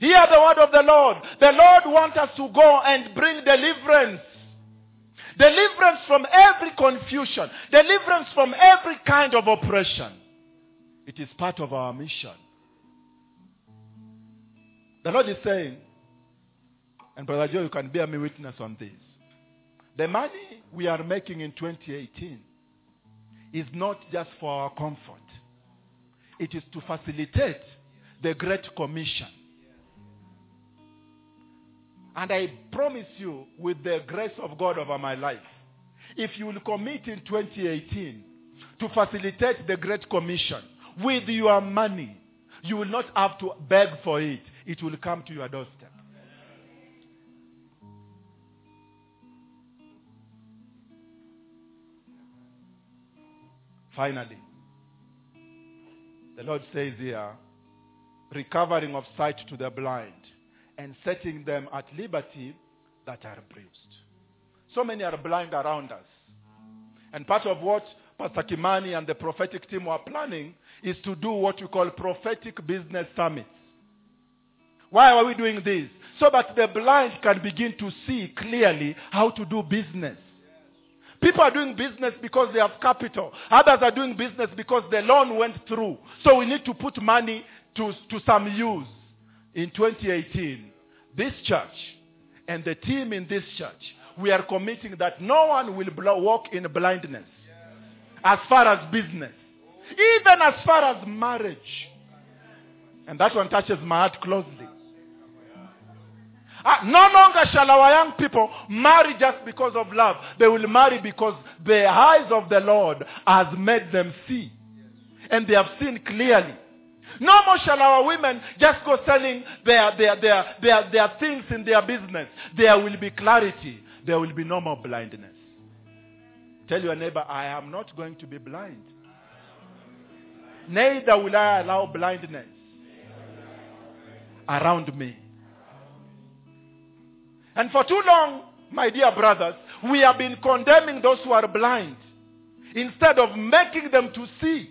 Hear the word of the Lord. The Lord wants us to go and bring deliverance. Deliverance from every confusion. Deliverance from every kind of oppression. It is part of our mission. The Lord is saying, and Brother Joe, you can bear me witness on this. The money we are making in twenty eighteen is not just for our comfort. It is to facilitate the Great Commission. And I promise you, with the grace of God over my life, if you will commit in twenty eighteen to facilitate the Great Commission with your money, you will not have to beg for it. It will come to your doorstep. Finally, the Lord says here, recovering of sight to the blind and setting them at liberty that are bruised. So many are blind around us. And part of what Pastor Kimani and the prophetic team are planning is to do what we call prophetic business summits. Why are we doing this? So that the blind can begin to see clearly how to do business. People are doing business because they have capital. Others are doing business because the loan went through. So we need to put money to, to some use. In twenty eighteen, this church and the team in this church, we are committing that no one will walk in blindness as far as business, even as far as marriage. And that one touches my heart closely. Uh, no longer shall our young people marry just because of love. They will marry because the eyes of the Lord has made them see. And they have seen clearly. No more shall our women just go selling their, their, their, their, their things in their business. There will be clarity. There will be no more blindness. Tell your neighbor, I am not going to be blind. Neither will I allow blindness around me. And for too long, my dear brothers, we have been condemning those who are blind instead of making them to see.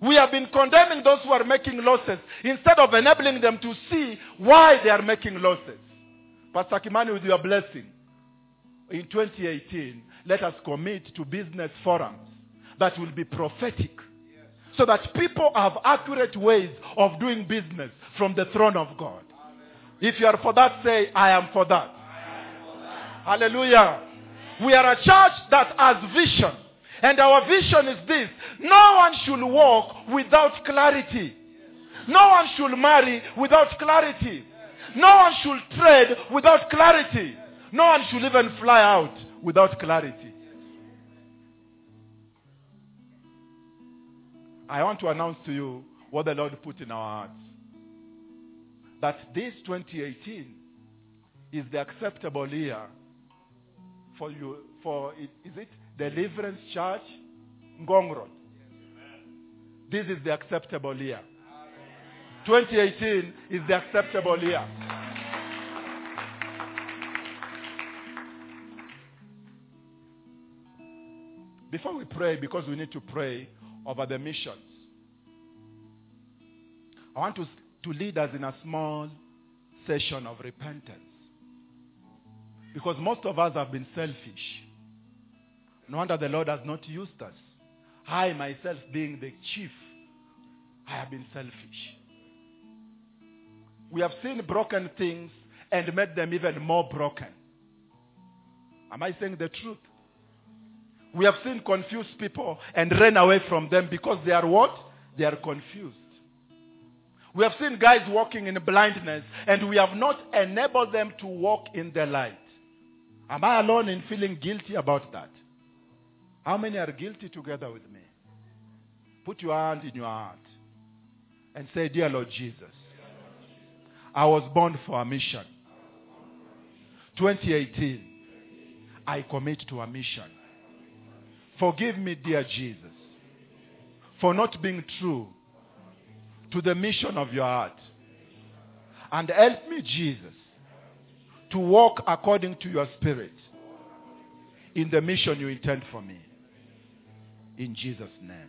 We have been condemning those who are making losses instead of enabling them to see why they are making losses. Pastor Kimani, with your blessing, in twenty eighteen, let us commit to business forums that will be prophetic. so that people have accurate ways of doing business from the throne of God. Amen. If you are for that, say, I am for that. Am for that. Hallelujah. Amen. We are a church that has vision. And our vision is this: no one should walk without clarity. No one should marry without clarity. No one should trade without clarity. No one should even fly out without clarity. I want to announce to you what the Lord put in our hearts. That this twenty eighteen is the acceptable year for you. For it, is it Deliverance Church, Ngongron? This is the acceptable year. twenty eighteen is the acceptable year. Before we pray, because we need to pray over the missions, I want to, to lead us in a small session of repentance. Because most of us have been selfish. No wonder the Lord has not used us. I myself, being the chief, I have been selfish. We have seen broken things and made them even more broken. Am I saying the truth? We have seen confused people and ran away from them because they are what? They are confused. We have seen guys walking in blindness and we have not enabled them to walk in the light. Am I alone in feeling guilty about that? How many are guilty together with me? Put your hand in your heart and say, Dear Lord Jesus, I was born for a mission. twenty eighteen, I commit to a mission. Forgive me, dear Jesus, for not being true to the mission of your heart. And help me, Jesus, to walk according to your spirit in the mission you intend for me. In Jesus' name.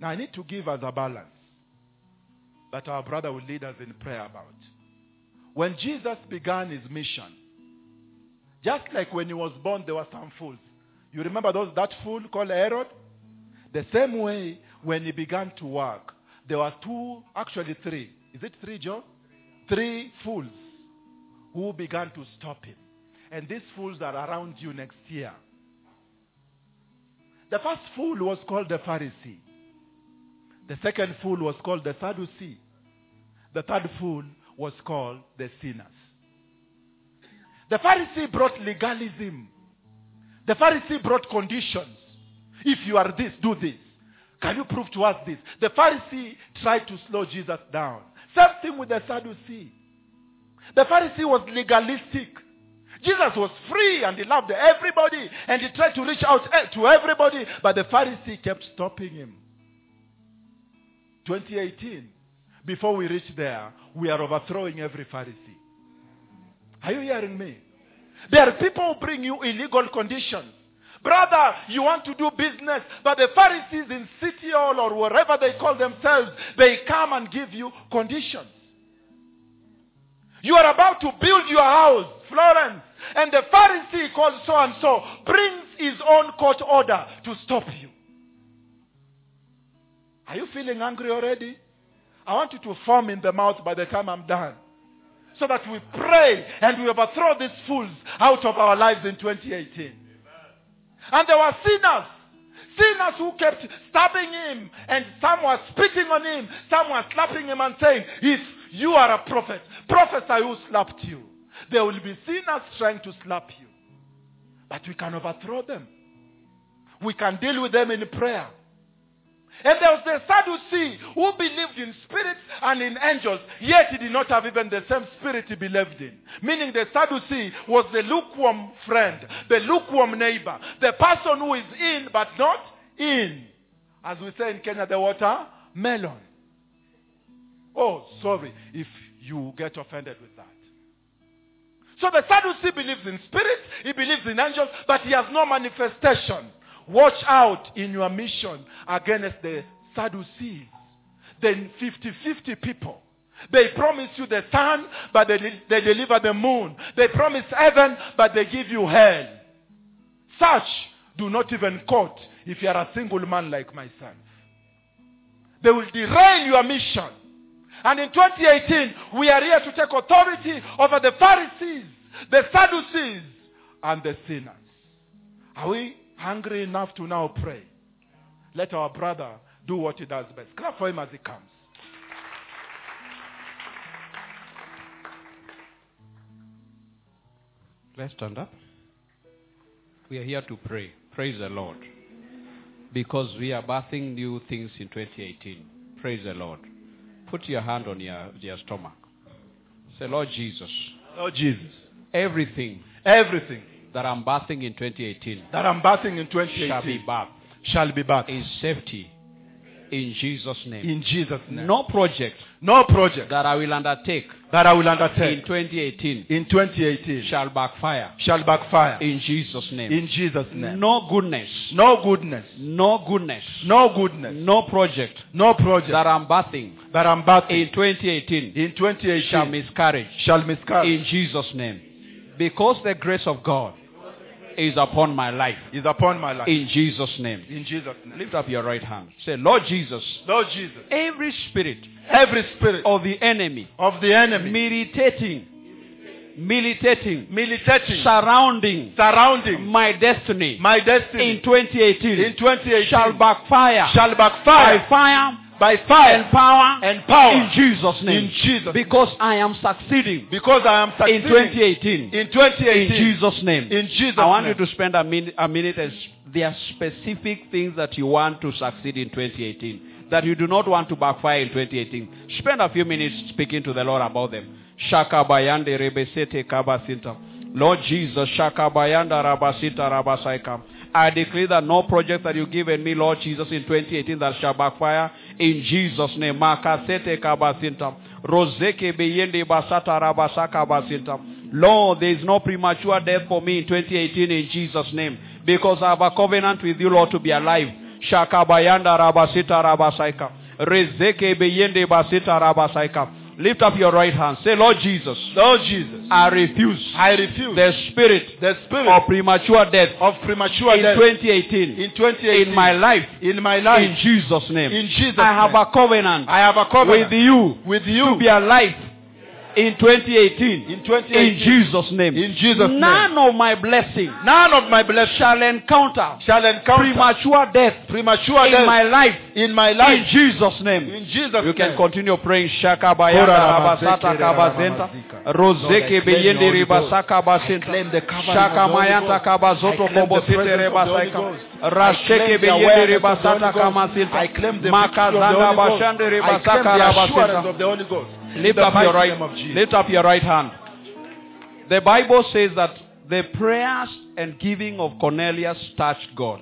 Now I need to give us a balance that our brother will lead us in prayer about. When Jesus began his mission, just like when he was born, there were some fools. You remember those that fool called Herod? The same way, when he began to work, there were two, actually three. Is it three, Joe? Three fools who began to stop him. And these fools are around you next year. The first fool was called the Pharisee. The second fool was called the Sadducee. The third fool was called the sinners. The Pharisee brought legalism. The Pharisee brought conditions. If you are this, do this. Can you prove to us this? The Pharisee tried to slow Jesus down. Same thing with the Sadducee. The Pharisee was legalistic. Jesus was free and he loved everybody and he tried to reach out to everybody, but the Pharisee kept stopping him. twenty eighteen, before we reach there, we are overthrowing every Pharisee. Are you hearing me? There are people who bring you illegal conditions. Brother, you want to do business, but the Pharisees in City Hall or wherever they call themselves, they come and give you conditions. You are about to build your house, Florence, and the Pharisee called so-and-so brings his own court order to stop you. Are you feeling angry already? I want you to foam in the mouth by the time I'm done, so that we pray and we overthrow these fools out of our lives in twenty eighteen. Amen. And there were sinners. Sinners who kept stabbing him, and some were spitting on him, some were slapping him and saying, if you are a prophet, prophesy who slapped you. There will be sinners trying to slap you. But we can overthrow them. We can deal with them in prayer. And there was the Sadducee who believed in spirits and in angels, yet he did not have even the same spirit he believed in. Meaning the Sadducee was the lukewarm friend, the lukewarm neighbor, the person who is in but not in. As we say in Kenya, the water, melon. Oh, sorry if you get offended with that. So the Sadducee believes in spirits, he believes in angels, but he has no manifestation. Watch out in your mission against the Sadducees, the fifty-fifty people. They promise you the sun, but they, they deliver the moon. They promise heaven, but they give you hell. Such do not even court if you are a single man like myself. They will derail your mission. And in twenty eighteen, we are here to take authority over the Pharisees, the Sadducees, and the sinners. Are we hungry enough to now pray? Let our brother do what he does best. Clap for him as he comes. Let's stand up. We are here to pray. Praise the Lord. Because we are birthing new things in twenty eighteen. Praise the Lord. Put your hand on your, your stomach. Say, Lord Jesus. Lord Jesus. Everything. Everything. That I'm birthing in twenty eighteen. That I'm birthing in twenty eighteen. Shall be birthed. Shall be birthed. In safety. In Jesus' name. In Jesus' name. No project. No project. That I will undertake. That I will undertake. In twenty eighteen. In twenty eighteen. Shall backfire. Shall backfire. In Jesus' name. In Jesus' name. No goodness. No goodness. No goodness. No goodness. No project. No project. That I'm birthing. That I'm birthing. In twenty eighteen. In twenty eighteen. Shall miscarriage. Shall miscarriage. In Jesus' name. Because the grace of God is upon my life. Is upon my life. In Jesus' name. In Jesus' name. Lift up your right hand. Say, Lord Jesus. Lord Jesus. Every spirit. Every spirit. Of the enemy. Of the enemy. Militating. Militating. Militating. Surrounding. Surrounding. My destiny. My destiny. In twenty eighteen. In twenty eighteen. Shall backfire. Shall backfire. By fire. By fire and power, and power in Jesus' name. In Jesus. Because I am succeeding. Because I am succeeding. In twenty eighteen. In twenty eighteen. In Jesus' name. In Jesus' name. I want name. you to spend a minute a minute as there are specific things that you want to succeed in twenty eighteen. That you do not want to backfire in twenty eighteen. Spend a few minutes speaking to the Lord about them. Shaka bayande rebesete kabasinta. Lord Jesus, Shaka bayanda rabasita rabasaika. I declare that no project that you've given me, Lord Jesus, in twenty eighteen that shall backfire. In Jesus' name. Makasete kabasinta. Rozeke beyende basata rabasaka basinta. Lord, there is no premature death for me in twenty eighteen in Jesus' name. Because I have a covenant with you, Lord, to be alive. Shakabayanda rabasita rabasaika. Rezeke beyende basita rabasaika. Lift up your right hand. Say, Lord Jesus. Lord Jesus. I refuse. I refuse. The spirit. The spirit. Of premature death. Of premature in death. In twenty eighteen. In twenty eighteen. In my life. In my life. In Jesus' name. In Jesus' I have name. a covenant. I have a covenant. With you. With you. To be alive. In twenty eighteen. In twenty eighteen. In Jesus' name. In Jesus' name. None of my blessing. None of my blessing. Shall encounter. Shall encounter. Premature death. Premature in death. In my life. In my life. In Jesus' name. In Jesus' name. You can continue praying. Shaka bayanda rabasata kabazenta. Rozeke beyende rebasaka basenta. Shaka mayanta kabazoto kobosite rebasaika. Rasheke beyende rebasata kamasenta. I claim the assurance of the Holy Ghost. Lift up your right hand. Lift up your right hand. The Bible says that the prayers and giving of Cornelius touched God.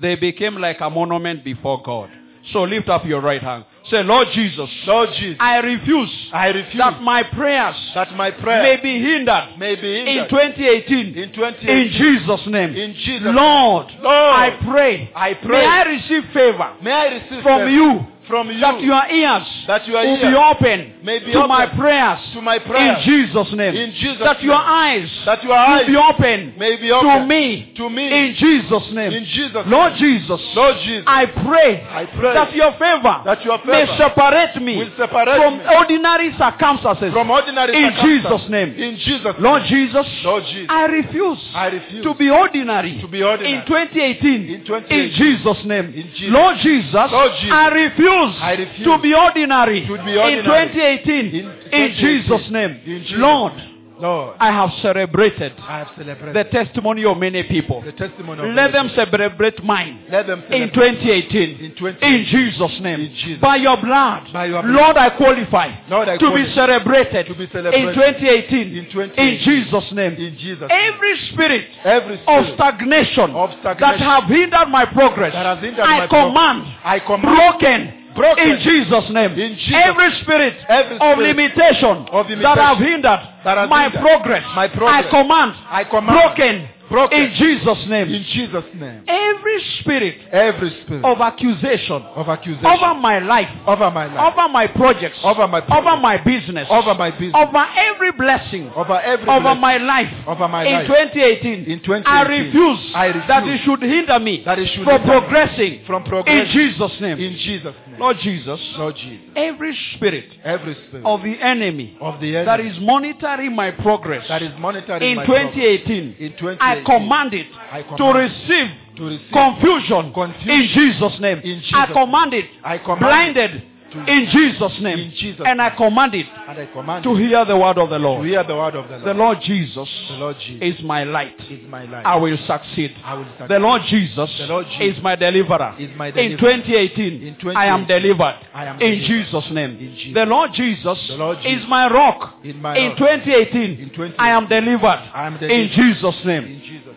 They became like a monument before God. So lift up your right hand. Say, Lord Jesus, Lord Jesus, I refuse, I refuse that my prayers, that my prayers may be hindered, may be hindered in twenty eighteen, in twenty eighteen, in Jesus' name, in Jesus' name. Lord, Lord, I pray, I pray, may I receive favor, may I receive from favor. you. From you, that your ears that your will ears be open, may be to, open my prayers, to my prayers in Jesus' name. In Jesus that, name. Your eyes that your eyes will be open, may be open to, me to me in Jesus' name. In Jesus' Lord, name. Jesus, Lord Jesus, I pray, I pray that your favor, that your favor may separate me will separate from me. ordinary circumstances from ordinary in circumstances. Jesus' name. In Jesus' Lord name. Jesus, Lord Jesus, I refuse, I refuse to be ordinary, to be ordinary. In, twenty eighteen, in twenty eighteen in Jesus' name. In Jesus. Lord Jesus, Lord Jesus, I refuse. I refuse to be ordinary, to be ordinary. In, twenty eighteen, in twenty eighteen in Jesus' name. In Jesus. Lord, Lord, I have celebrated, I have celebrated the testimony of many people. The testimony of Let many them celebrate mine Let them celebrate in, twenty eighteen, in twenty eighteen in Jesus' name. In Jesus. By your blood, by your blood. Lord, I qualify, Lord, I to, qualify. Be celebrated to be celebrated in twenty eighteen in, twenty eighteen. In Jesus' name. In Jesus' name. Every spirit, Every spirit of, stagnation of stagnation that have hindered my progress, that hindered I, my command, progress. I command broken. Broken. In Jesus' name. In Jesus. Every spirit, Every spirit of, limitation of limitation that have hindered, that have my, hindered progress, my progress, I command, I command broken. broken. In Jesus' name. In Jesus' name. Every spirit. Every spirit. Of accusation. Of accusation. Over my life. Over my life. Over my projects. Over my projects. Over my business. Over my business. Over every blessing. Over every. Over blessing. My life. Over my life. In twenty eighteen. In twenty eighteen. I refuse. I refuse. That it should hinder me. That it should from hinder progressing. Me. From progressing. In Jesus' name. In Jesus' name. Lord Jesus. Lord Jesus. Every spirit. Every spirit. Of the enemy. Of the enemy. That is monitoring my progress. That is monitoring in my twenty eighteen, progress. In twenty eighteen. I command it I command to receive. To receive confusion, confusion in Jesus' name. In Jesus I command it. I command blinded it in Jesus' name. In Jesus and I command it and I command to hear the word of the Lord. To hear the word of the Lord. The Lord Jesus, the Lord Jesus is my light. Is my light. I will succeed. I will succeed. The Lord Jesus, the Lord Jesus is my deliverer. Is my deliverer. In twenty eighteen, in twenty eighteen I am delivered. I am in delivered. Jesus' name. In Jesus. The Lord Jesus, the Lord Jesus is my rock. In, my in, twenty eighteen, in twenty eighteen I am delivered. I am delivered. In Jesus' name. In Jesus.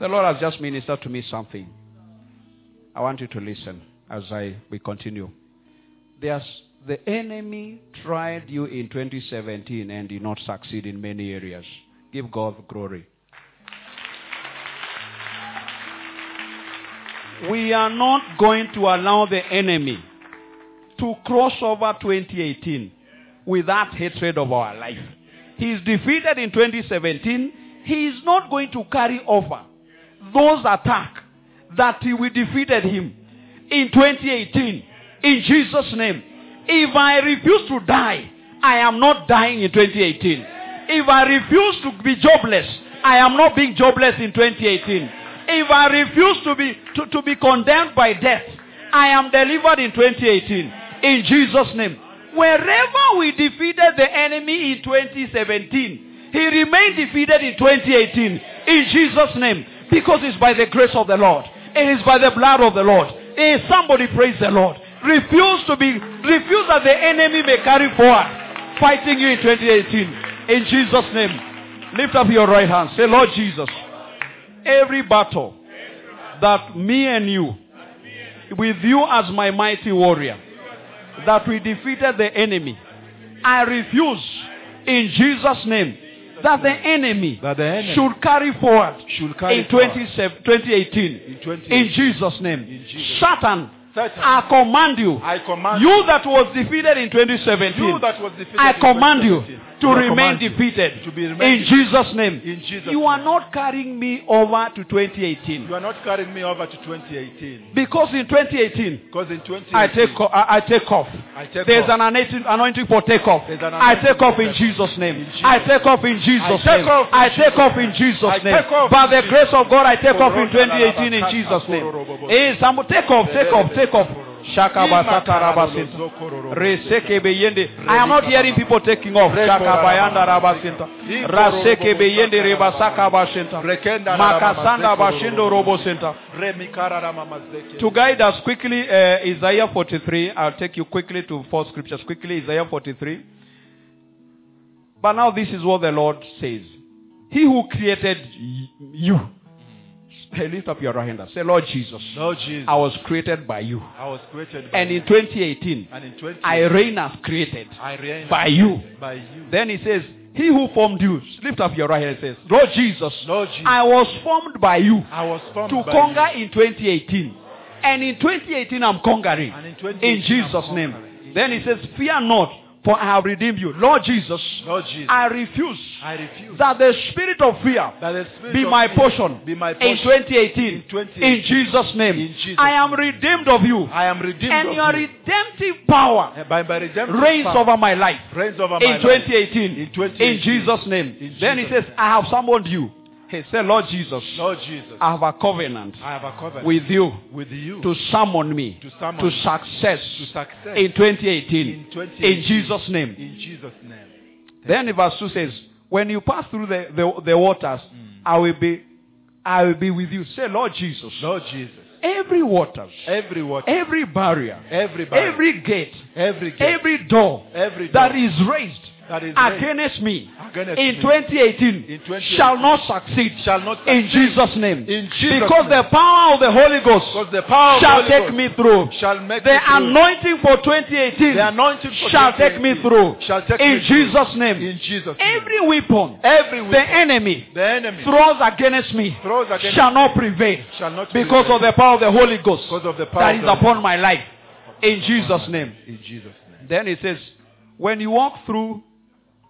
The Lord has just ministered to me something. I want you to listen as I we continue. There's the enemy tried you in twenty seventeen and did not succeed in many areas. Give God glory. We are not going to allow the enemy to cross over twenty eighteen with that hatred of our life. He is defeated in twenty seventeen. He is not going to carry over those attacks that we defeated him in twenty eighteen. In Jesus' name. If I refuse to die, I am not dying in twenty eighteen. If I refuse to be jobless, I am not being jobless in twenty eighteen. If I refuse to be to, to be condemned by death, I am delivered in twenty eighteen. In Jesus' name. Wherever we defeated the enemy in twenty seventeen, he remained defeated in twenty eighteen. In Jesus' name. Because it's by the grace of the Lord. It is by the blood of the Lord. It is, somebody praise the Lord. Refuse to be, refuse that the enemy may carry forward, fighting you in twenty eighteen. In Jesus' name. Lift up your right hand. Say, Lord Jesus, every battle that me and you, with you as my mighty warrior, that we defeated the enemy, I refuse in Jesus' name that the enemy, that the enemy should carry forward should carry in, twenty eighteen. In twenty eighteen. In Jesus' name. In Jesus. Satan, Satan, I command you. I command you that was defeated in twenty seventeen. You that was defeated I command in twenty seventeen. You to you remain defeated to be in Jesus' name. In Jesus you are name. Not carrying me over to twenty eighteen. You are not carrying me over to twenty eighteen. Because in twenty eighteen, because in twenty eighteen I take co- I, I take off. I take There's off. An anointing for takeoff. I take off in Jesus' name. I take off in Jesus' name. I take off in Jesus' name. By the grace of God, I take off in twenty eighteen in Jesus' name. Hey, someone take off, take off, take off. I am not hearing people taking off. To guide us quickly, uh, Isaiah forty-three. I'll take you quickly to four scriptures. Quickly, Isaiah forty-three. But now this is what the Lord says. He who created you. Hey, lift up your right hand and say, Lord Jesus, Lord Jesus, I was created by you. I was created by and, in twenty eighteen, and in twenty eighteen, I reign as created I reign by, you. by you. Then he says, He who formed you, lift up your right hand and says, Lord Jesus, Lord Jesus, I was formed by you I was formed to by conquer you. In twenty eighteen. And in twenty eighteen, I'm conquering. And in, in Jesus' name. In then he says, fear not, for I have redeemed you. Lord Jesus, Lord Jesus I, refuse I refuse that the spirit of fear spirit be, of my portion, be my portion in twenty eighteen. In, twenty eighteen. In Jesus' name. In Jesus I am redeemed of you. I am redeemed and of your you. Redemptive power by, by redemptive reigns power. Over my life reigns over my in, twenty eighteen. Life. In twenty eighteen. In Jesus' name. In Jesus then he says, I have summoned you. He said, Lord Jesus, Lord Jesus, I have a covenant, I have a covenant with you, with you to summon me to, summon to, success, to success in twenty eighteen. In, twenty eighteen, in Jesus' name. In Jesus' name. Then verse two says, when you pass through the, the, the waters, mm. I will be I will be with you. Say, Lord Jesus. Lord Jesus. Every waters, every water, every barrier, every barrier, every gate, every gate, every door, every door that is raised that is against me against in, twenty eighteen in twenty eighteen shall not succeed, shall not succeed in Jesus' name. In Jesus because name. The power of the Holy Ghost the power shall Holy take Ghost me through. Shall make the anointing through. For twenty eighteen the anointing for shall take me through. Shall take in, me Jesus through. Name. In Jesus' name. Every weapon, Every weapon. The, enemy the enemy throws against me throws against shall not prevail shall not because prevail. Of the power of the Holy Ghost of the power that is upon my life. In Jesus' name. In Jesus' name. Then it says, when you walk through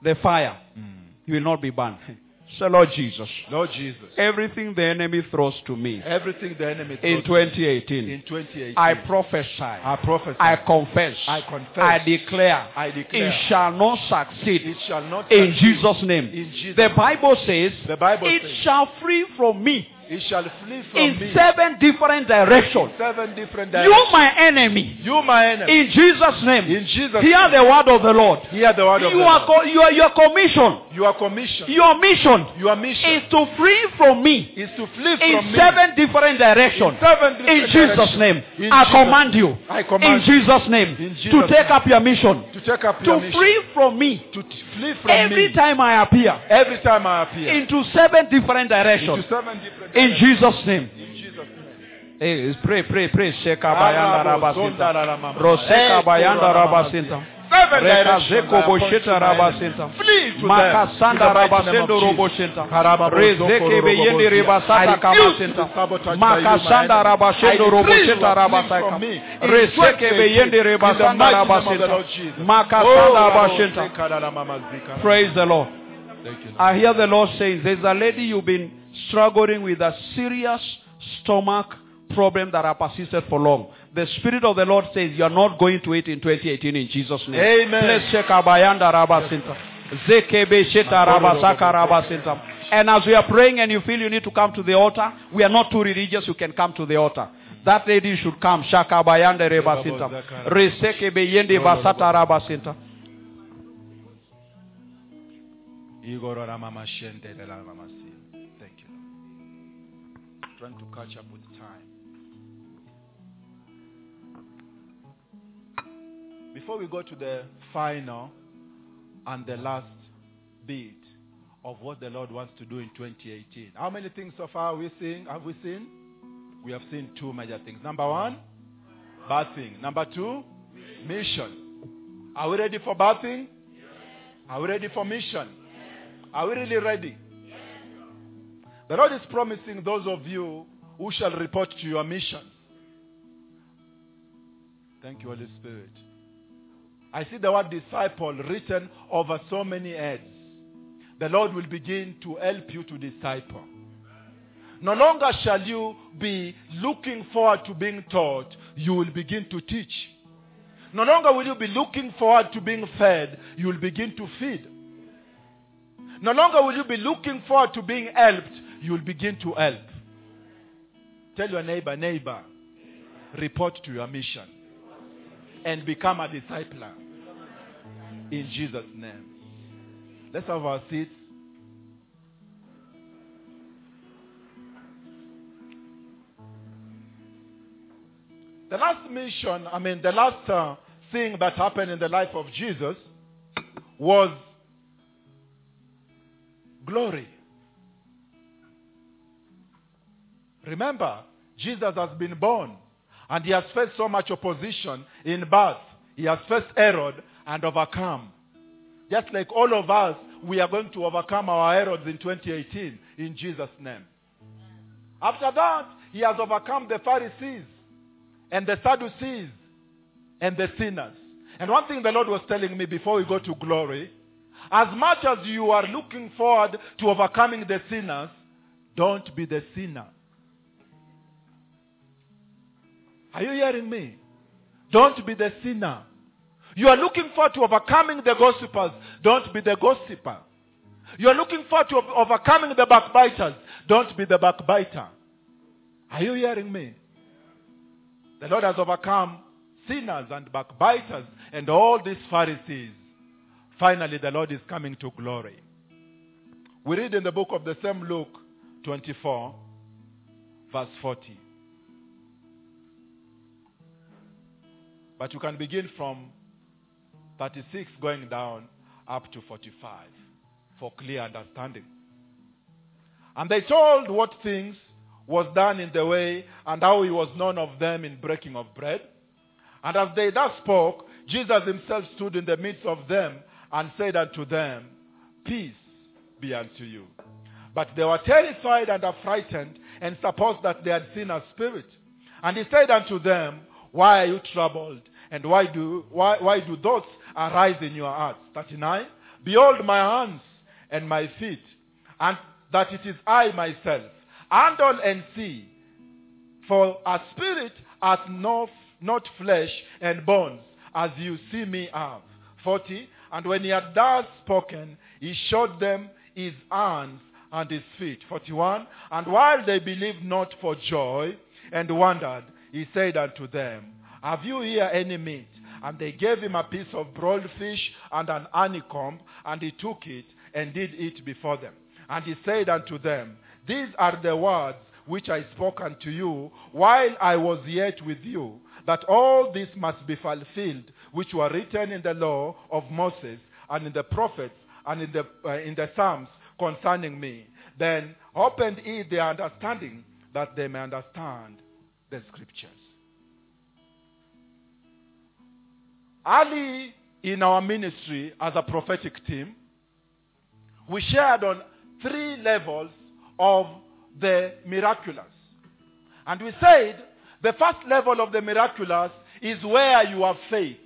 the fire, mm. you will not be burned. So Lord Jesus, Lord Jesus, everything the enemy throws to me, everything the enemy throws in twenty eighteen, in twenty eighteen, I prophesy, I prophesy, I confess, I confess, I declare, I declare, it shall not succeed. It shall not in succeed. Jesus' name. In Jesus' the Bible says, the Bible it says, shall free from me. It shall flee from in me. Seven different directions. In seven different directions. You my enemy. You my enemy. In Jesus' name. In Jesus' Hear name. the word of the Lord. Hear the word you of the Lord. Co- you are your commission. You are commissioned. Your mission. Your mission is to flee from me. Is to flee from in me. Seven different directions. In seven different directions. In Jesus' name. In I Jesus. command you. I command in Jesus' name. In Jesus to take name. up your mission. To take up your to mission. To flee from me. To t- flee from Every me. Every time I appear. Every time I appear. Into seven different directions. Into seven different In Jesus' name. In Jesus' name. Hey, pray, pray, pray. Sheka bayanda rabasinta. Roseka bayanda rabasinta. Reka zeko bosheta rabasinta. Makasanda rabasendo robosheta. Rezeke beyende rebasata kabasinta. Makasanda rabasendo robosheta rabasaka. Rezeke beyende rebasanda rabasinta. Makasanda rabashinta. Praise the Lord. I hear the Lord saying, there's a lady you've been struggling with a serious stomach problem that has persisted for long. The Spirit of the Lord says you are not going to it in twenty eighteen in Jesus' name. Amen. And as we are praying and you feel you need to come to the altar, we are not too religious, you can come to the altar. That lady should come. Trying to catch up with time. Before we go to the final and the last bit of what the Lord wants to do in twenty eighteen, how many things so far are we seeing? Have we seen? We have seen two major things. Number one, bathing. Number two, mission. Are we ready for bathing? Are we ready for mission? Are we really ready? The Lord is promising those of you who shall report to your mission. Thank you, Holy Spirit. I see the word disciple written over so many heads. The Lord will begin to help you to disciple. No longer shall you be looking forward to being taught. You will begin to teach. No longer will you be looking forward to being fed. You will begin to feed. No longer will you be looking forward to being helped. You will begin to help. Tell your neighbor, neighbor, report to your mission and become a discipler in Jesus' name. Let's have our seats. The last mission, I mean the last uh, thing that happened in the life of Jesus was glory. Remember, Jesus has been born and he has faced so much opposition in birth. He has faced Herod and overcome. Just like all of us, we are going to overcome our Herods in twenty eighteen in Jesus' name. After that, he has overcome the Pharisees and the Sadducees and the sinners. And one thing the Lord was telling me before we go to glory, as much as you are looking forward to overcoming the sinners, don't be the sinner. Are you hearing me? Don't be the sinner. You are looking forward to overcoming the gossipers. Don't be the gossiper. You are looking forward to overcoming the backbiters. Don't be the backbiter. Are you hearing me? The Lord has overcome sinners and backbiters and all these Pharisees. Finally, the Lord is coming to glory. We read in the book of the same Luke twenty-four, verse forty. But you can begin from thirty-six going down up to forty-five for clear understanding. And they told what things was done in the way, and how he was none of them in breaking of bread. And as they thus spoke, Jesus himself stood in the midst of them and said unto them, Peace be unto you. But they were terrified and affrighted, and supposed that they had seen a spirit. And he said unto them, Why are you troubled? And why do why why do thoughts arise in your hearts? thirty-nine. Behold my hands and my feet, and that it is I myself. Handle and see, for a spirit hath no, not flesh and bones, as you see me have. forty. And when he had thus spoken, he showed them his hands and his feet. forty-one. And while they believed not for joy, and wondered, he said unto them, Have you here any meat? And they gave him a piece of broiled fish and an honeycomb, and he took it, and did eat before them. And he said unto them, These are the words which I spoke unto you while I was yet with you, that all this must be fulfilled, which were written in the law of Moses, and in the prophets, and in the, uh, in the Psalms concerning me. Then opened he their understanding, that they may understand the scriptures. Early in our ministry as a prophetic team, we shared on three levels of the miraculous. And we said, the first level of the miraculous is where you have faith.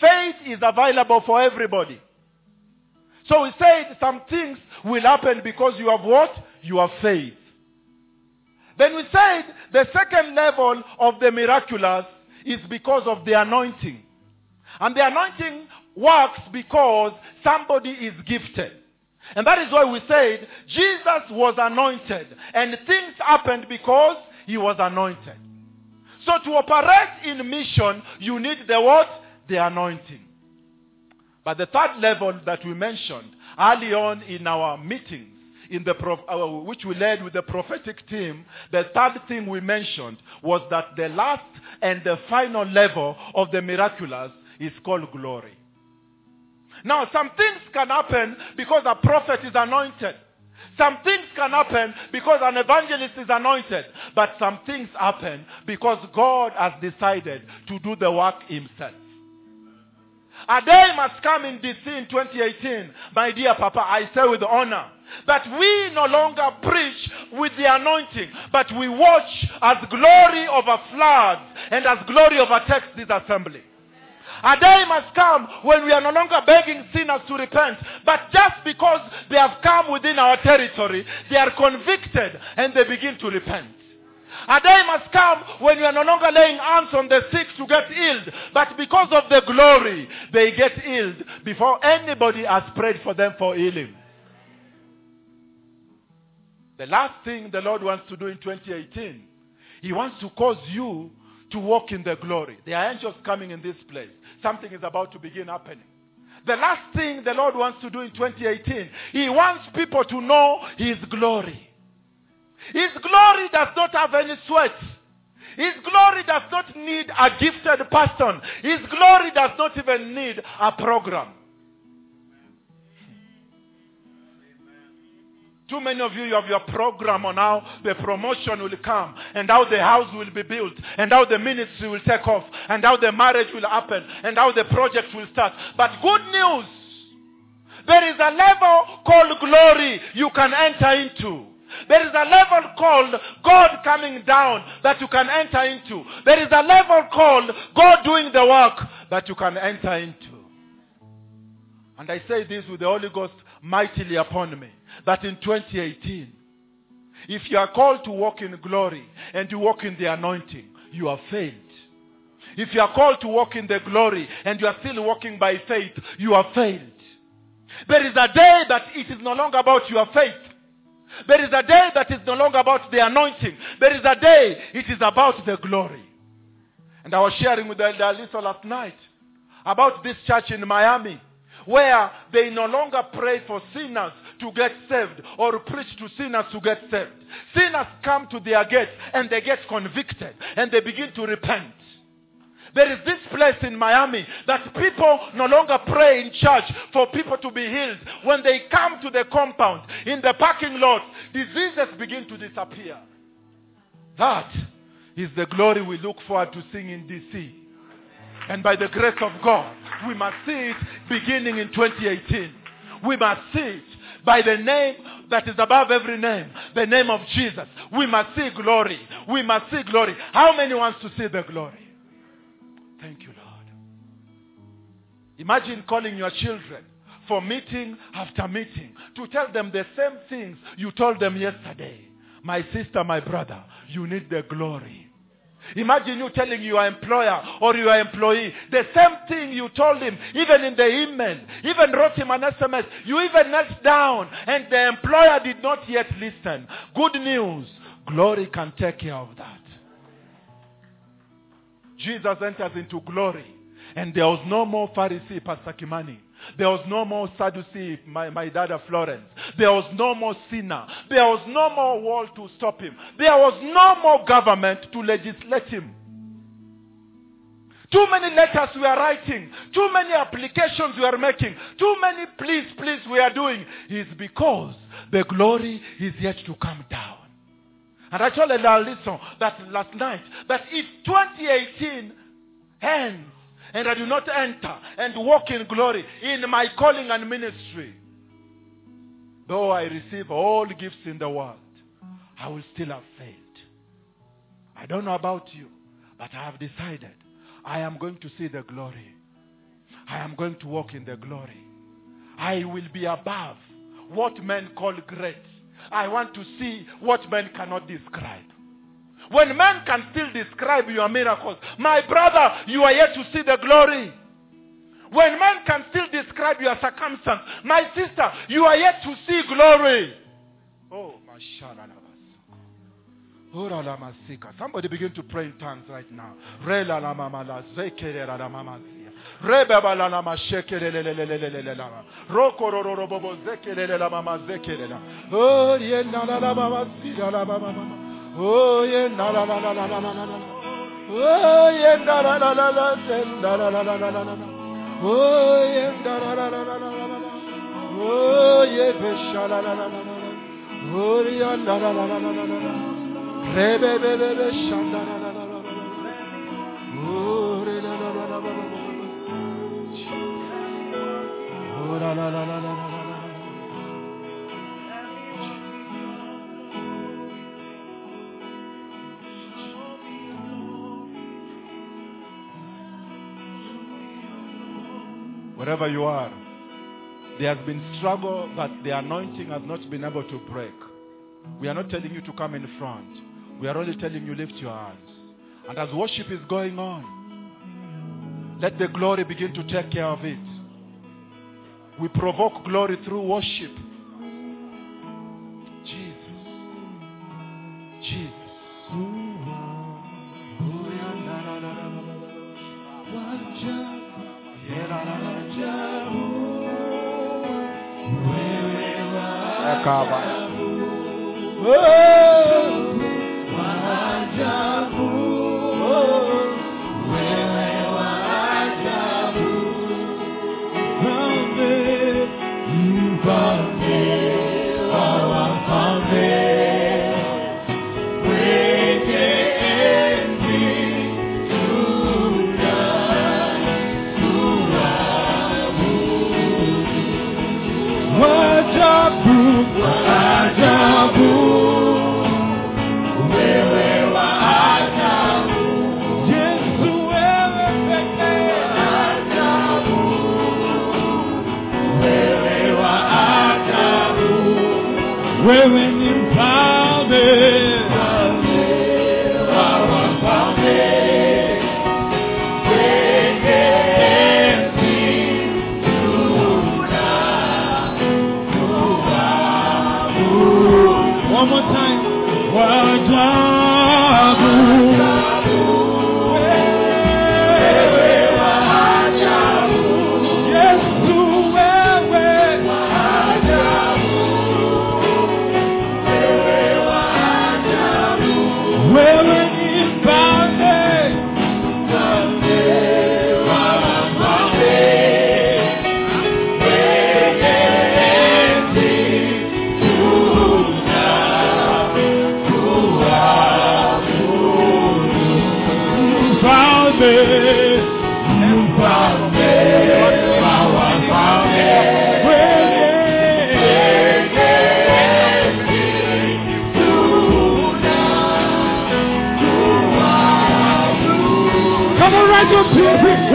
Faith is available for everybody. So we said some things will happen because you have what? You have faith. Then we said the second level of the miraculous is because of the anointing. And the anointing works because somebody is gifted. And that is why we said Jesus was anointed, and things happened because he was anointed. So to operate in mission, you need the what? The anointing. But the third level that we mentioned early on in our meetings, in the prof- uh, which we led with the prophetic team, the third thing we mentioned was that the last and the final level of the miraculous is called glory. Now, some things can happen because a prophet is anointed. Some things can happen because an evangelist is anointed. But some things happen because God has decided to do the work himself. A day must come in D C in twenty eighteen, my dear Papa, I say with honor, that we no longer preach with the anointing, but we watch as glory over floods and as glory overtakes this assembly. A day must come when we are no longer begging sinners to repent, but just because they have come within our territory, they are convicted and they begin to repent. A day must come when we are no longer laying hands on the sick to get healed, but because of the glory, they get healed before anybody has prayed for them for healing. The last thing the Lord wants to do in twenty eighteen, he wants to cause you to walk in the glory. There are angels coming in this place. Something is about to begin happening. The last thing the Lord wants to do in twenty eighteen, he wants people to know his glory. His glory does not have any sweat. His glory does not need a gifted person. His glory does not even need a program. Too many of you, you have your program on how the promotion will come, and how the house will be built, and how the ministry will take off, and how the marriage will happen, and how the project will start. But good news, there is a level called glory you can enter into. There is a level called God coming down that you can enter into. There is a level called God doing the work that you can enter into. And I say this with the Holy Ghost mightily upon me, that in twenty eighteen, if you are called to walk in glory and you walk in the anointing, you have failed. If you are called to walk in the glory and you are still walking by faith, you have failed. There is a day that it is no longer about your faith. There is a day that is no longer about the anointing. There is a day it is about the glory. And I was sharing with Elder Lisa last night about this church in Miami, where they no longer pray for sinners to get saved or preach to sinners to get saved. Sinners come to their gates and they get convicted and they begin to repent. There is this place in Miami that people no longer pray in church for people to be healed. When they come to the compound, in the parking lot, diseases begin to disappear. That is the glory we look forward to seeing in D C. And by the grace of God, we must see it beginning in twenty eighteen. We must see it by the name that is above every name, the name of Jesus. We must see glory. We must see glory. How many wants to see the glory? Thank you, Lord. Imagine calling your children for meeting after meeting to tell them the same things you told them yesterday. My sister, my brother, you need the glory. Imagine you telling your employer or your employee the same thing you told him, even in the email, even wrote him an S M S. You even knelt down and the employer did not yet listen. Good news, glory can take care of that. Jesus enters into glory and there was no more Pharisee, Pastor Kimani. There was no more Sadducee, my, my dad of Florence. There was no more sinner. There was no more wall to stop him. There was no more government to legislate him. Too many letters we are writing. Too many applications we are making. Too many please, please we are doing. It's because the glory is yet to come down. And I told Elder Lisa that last night, that if twenty eighteen ends, and I do not enter and walk in glory in my calling and ministry, though I receive all gifts in the world, I will still have failed. I don't know about you, but I have decided I am going to see the glory. I am going to walk in the glory. I will be above what men call great. I want to see what men cannot describe. When men can still describe your miracles, my brother, you are yet to see the glory. When men can still describe your circumstance, my sister, you are yet to see glory. Oh, somebody begin to pray in tongues right now. Oh, oh yeah, na na na na na na na na. Oh yeah, na na na na na na na na na na. Oh yeah, na na na na na na na na. Oh yeah, besha na na na na na. Oh yeah, na na na na na na na. Re be be be be sha na na na na na. Oh re na na na na na na. Oh na na na na na na. Wherever you are, there has been struggle that the anointing has not been able to break. We are not telling you to come in front. We are only telling you lift your hands. And as worship is going on, let the glory begin to take care of it. We provoke glory through worship. Jesus. Jesus. Acaba.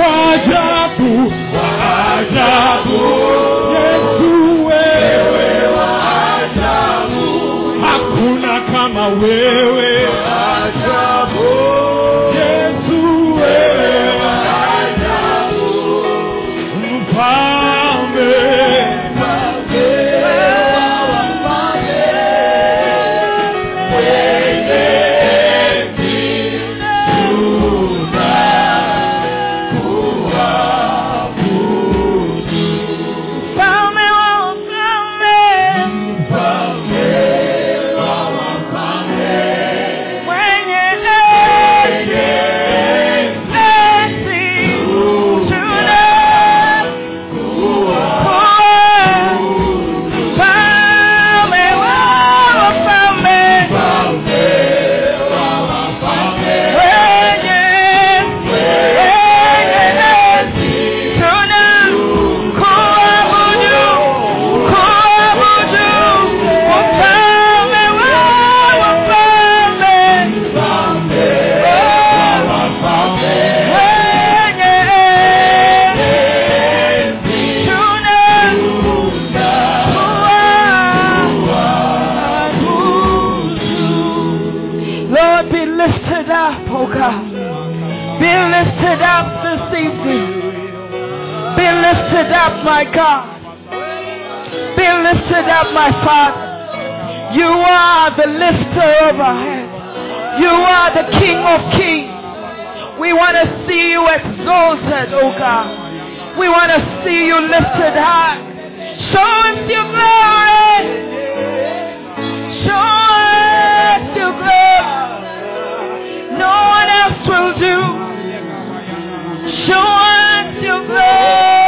wajabu, wajabu, Yesu wewe wajabu, hakuna kama wewe wajabu, Yesu wewe wajabu, mfalme, mfalme wa wafalme, wewe my God, be lifted up, my Father. You are the lifter of our heads. You are the King of Kings. We want to see you exalted, oh God. We want to see you lifted high. Show us your glory. Show us your glory. No one else will do. Show us your glory.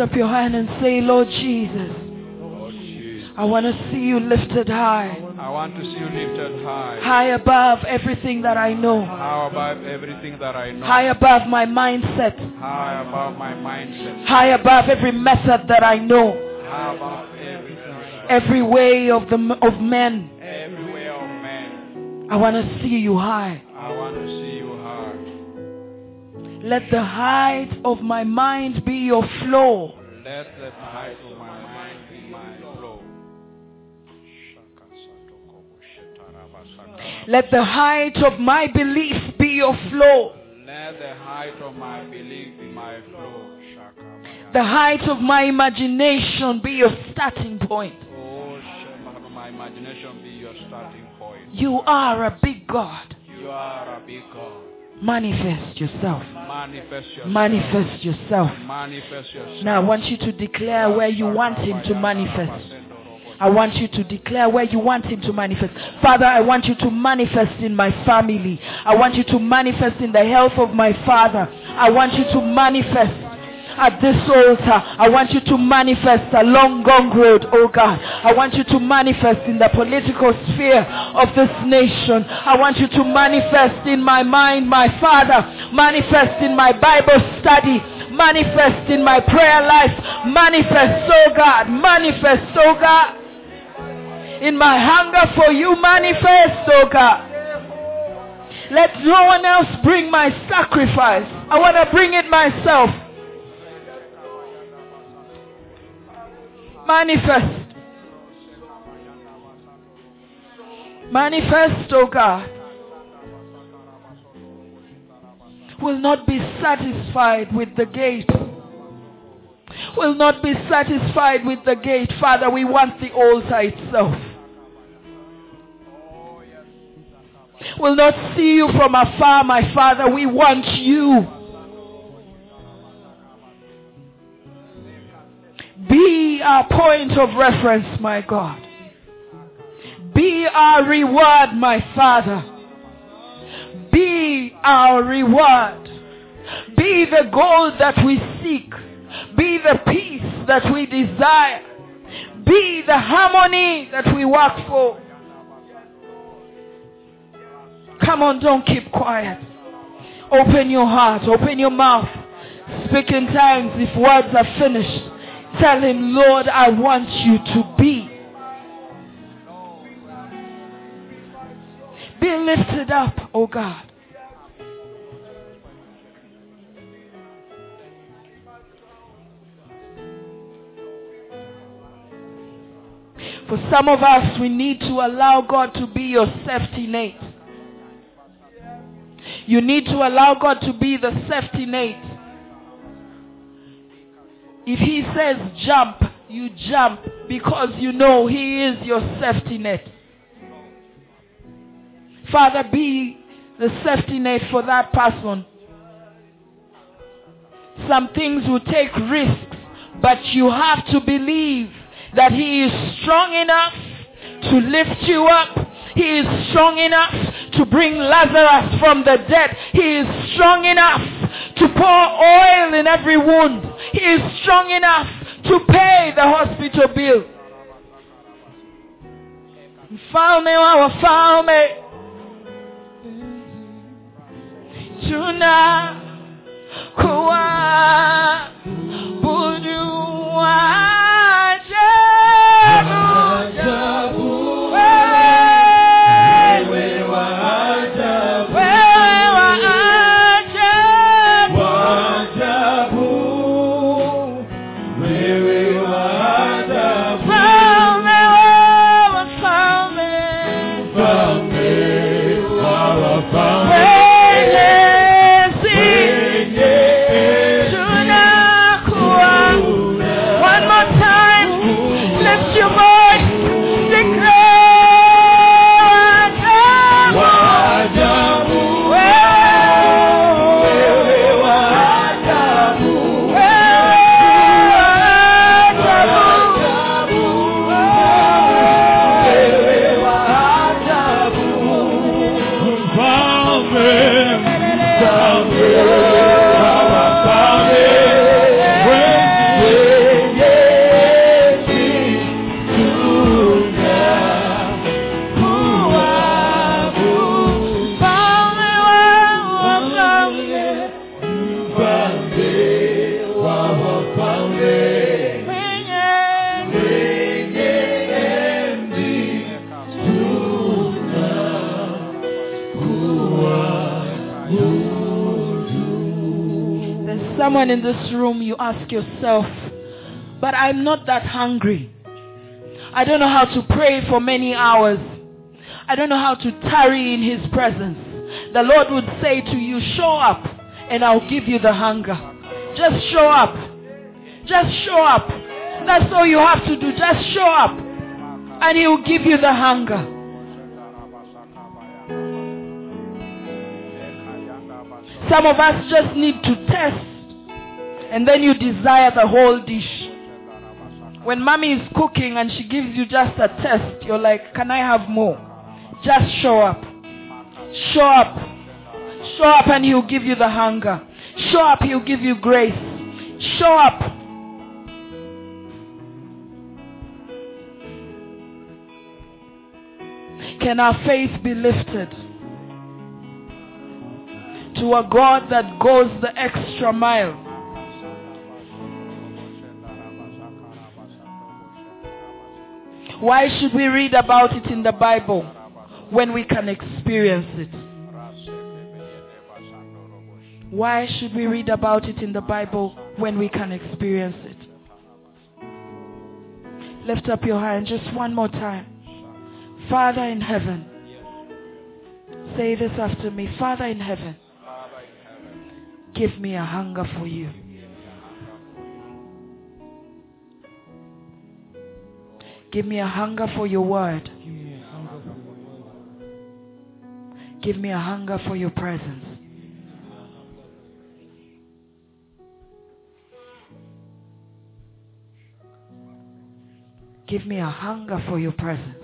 Up your hand and say, Lord Jesus, Lord Jesus, I want to see you lifted high. I want to see you lifted high. High above everything that I know. High above everything that I know. High above my mindset. High above my mindset. High above every method that I know. High above every every way of the of men. Every way of men. I want to see you high. I want to see you high. Let the height of my mind be your flow. Let the height of my mind be my flow. Let the height of my belief be your flow. Let the height of my belief be my flow. The height of my imagination be your starting point. Oh, my imagination be your starting point. You are a big God. You are a big God. Manifest yourself. Manifest yourself. Manifest yourself. Manifest yourself. Now I want you to declare where you want him to manifest. I want you to declare where you want him to manifest. Father, I want you to manifest in my family. I want you to manifest in the health of my father. I want you to manifest at this altar. I want you to manifest along Ngong Road, oh God. I want you to manifest in the political sphere of this nation. I want you to manifest in my mind, my Father. Manifest in my Bible study. Manifest in my prayer life. Manifest, oh God. Manifest, oh God. In my hunger for you, manifest, oh God. Let no one else bring my sacrifice. I want to bring it myself. Manifest. Manifest, O God. Will not be satisfied with the gate. Will not be satisfied with the gate. Father, we want the altar itself. Will not see you from afar, my Father. We want you. Be our point of reference, my God. Be our reward, my Father. Be our reward. Be the gold that we seek. Be the peace that we desire. Be the harmony that we work for. Come on, don't keep quiet. Open your heart. Open your mouth. Speak in tongues. If words are finished, tell him, Lord, I want you to be. Be lifted up, O God. For some of us, we need to allow God to be your safety net. You need to allow God to be the safety net. If he says jump, you jump because you know he is your safety net. Father, be the safety net for that person. Some things will take risks, but you have to believe that he is strong enough to lift you up. He is strong enough to bring Lazarus from the dead. He is strong enough to pour oil in every wound. He is strong enough to pay the hospital bill. Mfalme wa wafalme, tuna kuwa buduwa. Someone in this room, you ask yourself, but I'm not that hungry. I don't know how to pray for many hours. I don't know how to tarry in his presence. The Lord would say to you, show up and I'll give you the hunger. Just show up. Just show up. That's all you have to do. Just show up and he will give you the hunger. Some of us just need to test. And then you desire the whole dish. When mommy is cooking and she gives you just a test, you're like, can I have more? Just show up. Show up. Show up and he'll give you the hunger. Show up, he'll give you grace. Show up. Can our faith be lifted to a God that goes the extra mile? Why should we read about it in the Bible when we can experience it? Why should we read about it in the Bible when we can experience it? Lift up your hand just one more time. Father in heaven, say this after me. Father in heaven, give me a hunger for you. Give me a hunger for your word. Give me a hunger for your presence. Give me a hunger for your presence.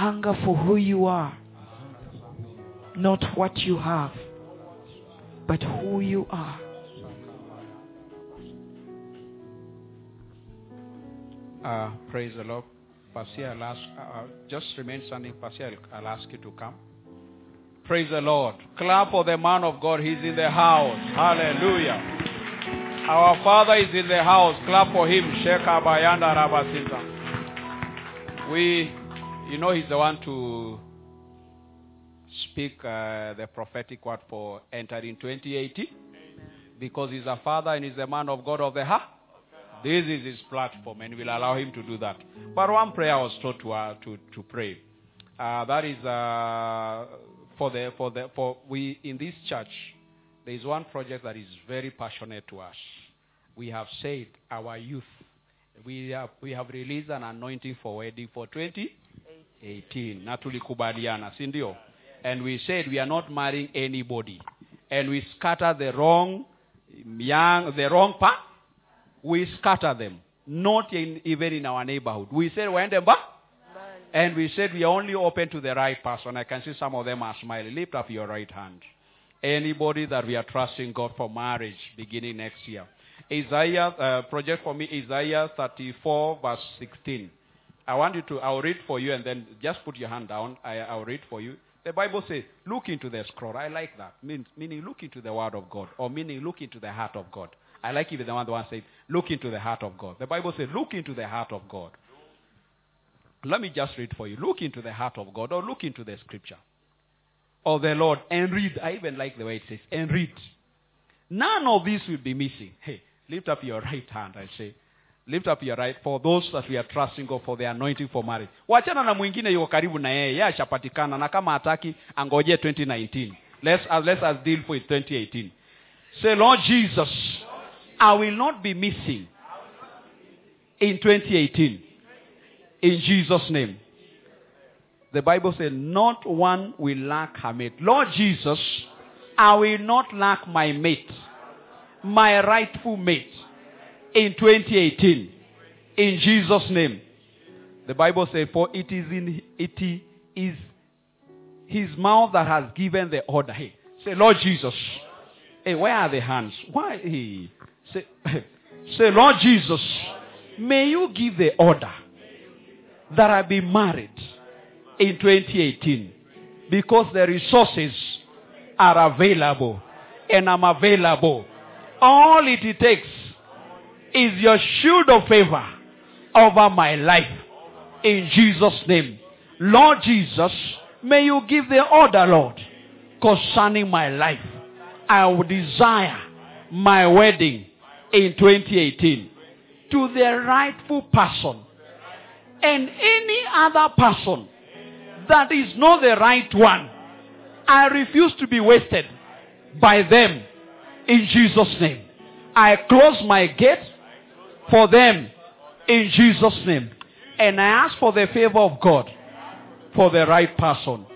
hunger for who you are. Not what you have, but who you are. Uh, praise the Lord. Pastor, I'll ask, uh, just remain standing. Pastor, I'll, I'll ask you to come. Praise the Lord. Clap for the man of God. He's in the house. Hallelujah. Our Father is in the house. Clap for him. Sheka Bayanda Rabasiza. We, you know, he's the one to speak uh, the prophetic word for entering twenty eighteen. Because he's a father and he's the man of God of the heart. This is his platform and we'll allow him to do that. But one prayer I was taught to, uh, to, to pray. Uh, that is... Uh, For the for the for we in this church, there is one project that is very passionate to us. We have saved our youth. We have we have released an anointing for wedding for twenty eighteen. Natulikubaliana, sindio. And we said we are not marrying anybody. And we scatter the wrong young the wrong path. We scatter them. Not in, even in our neighborhood. We said we end them back. And we said we are only open to the right person. I can see some of them are smiling. Lift up your right hand. Anybody that we are trusting God for marriage beginning next year. Isaiah, uh, project for me, Isaiah thirty-four verse sixteen. I want you to, I'll read for you and then just put your hand down. I, I'll read for you. The Bible says, look into the scroll. I like that. Means, meaning look into the word of God. Or meaning look into the heart of God. I like even the one that one says, look into the heart of God. The Bible says, look into the heart of God. Let me just read for you. Look into the heart of God or look into the scripture of the Lord and read. I even like the way it says, and read. None of this will be missing. Hey, lift up your right hand, I say. Lift up your right for those that we are trusting God for the anointing for marriage. Wachana na mwingine yuko karibu na yeye, yeye ashapatikana na kama hataki angoje twenty nineteen. Let's uh, let's us deal with twenty eighteen. Say, Lord Jesus, I will not be missing in twenty eighteen. In Jesus' name. The Bible says, not one will lack her mate. Lord Jesus, I will not lack my mate, my rightful mate, in twenty eighteen. In Jesus' name. The Bible says, for it is in it is his mouth that has given the order. Hey, say, Lord Jesus. Hey, where are the hands? Why? Hey, say, say, Lord Jesus, may you give the order that I be married in twenty eighteen. Because the resources are available. And I'm available. All it takes is your shield of favor over my life. In Jesus' name. Lord Jesus, may you give the order, Lord, concerning my life. I would desire my wedding in twenty eighteen. To the rightful person. And any other person that is not the right one, I refuse to be wasted by them in Jesus' name. I close my gate for them in Jesus' name. And I ask for the favor of God for the right person.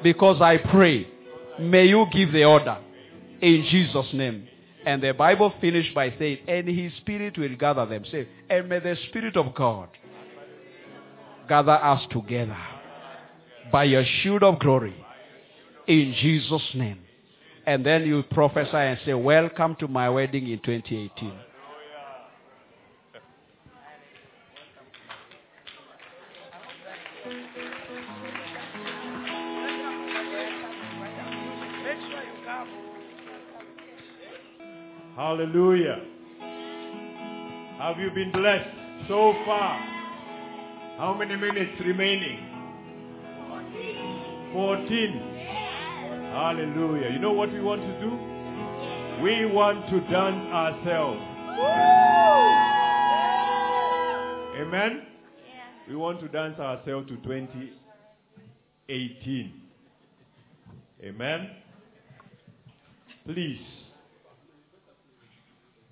Because I pray, may you give the order in Jesus' name. And the Bible finished by saying, and his spirit will gather them. Say, and may the spirit of God gather us together by your shield of glory in Jesus' name. And then you prophesy and say, welcome to my wedding in twenty eighteen. Hallelujah. Have you been blessed so far? How many minutes remaining? Fourteen. Fourteen. Yeah. Hallelujah. You know what we want to do? We want to dance ourselves. Woo! Amen? Yeah. We want to dance ourselves to twenty eighteen. Amen? Please,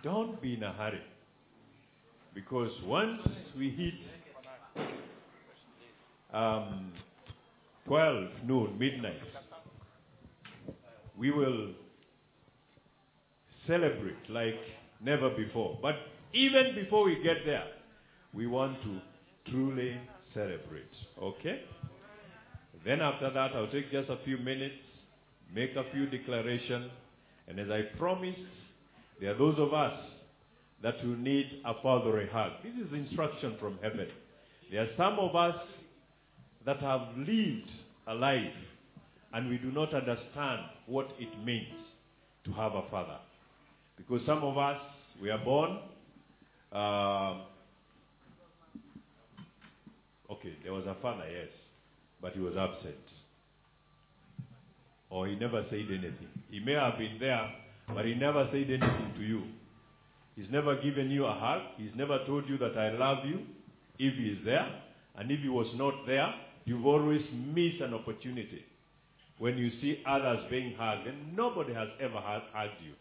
don't be in a hurry. Because once we hit Um, twelve noon, midnight, we will celebrate like never before. But even before we get there, we want to truly celebrate. Okay? Then after that, I'll take just a few minutes, make a few declarations, and as I promised, there are those of us that will need a further hug. This is instruction from heaven. There are some of us that have lived a life, and we do not understand what it means to have a father. Because some of us, we are born... Uh, okay, there was a father, yes, but he was absent. Or he never said anything. He may have been there, but he never said anything to you. He's never given you a hug. He's never told you that I love you if he is there. And if he was not there, you've always missed an opportunity. When you see others being hugged, and nobody has ever hugged you,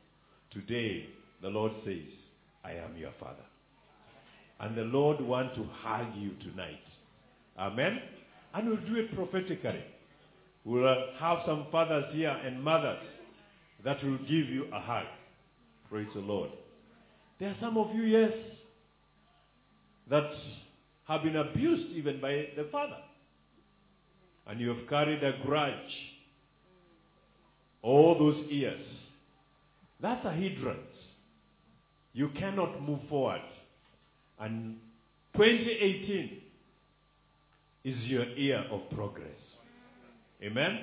today the Lord says, I am your father. And the Lord wants to hug you tonight. Amen? And we'll do it prophetically. We'll have some fathers here and mothers that will give you a hug. Praise the Lord. There are some of you, yes, that have been abused even by the father. And you have carried a grudge all those years. That's a hindrance. You cannot move forward. And twenty eighteen is your year of progress. Amen?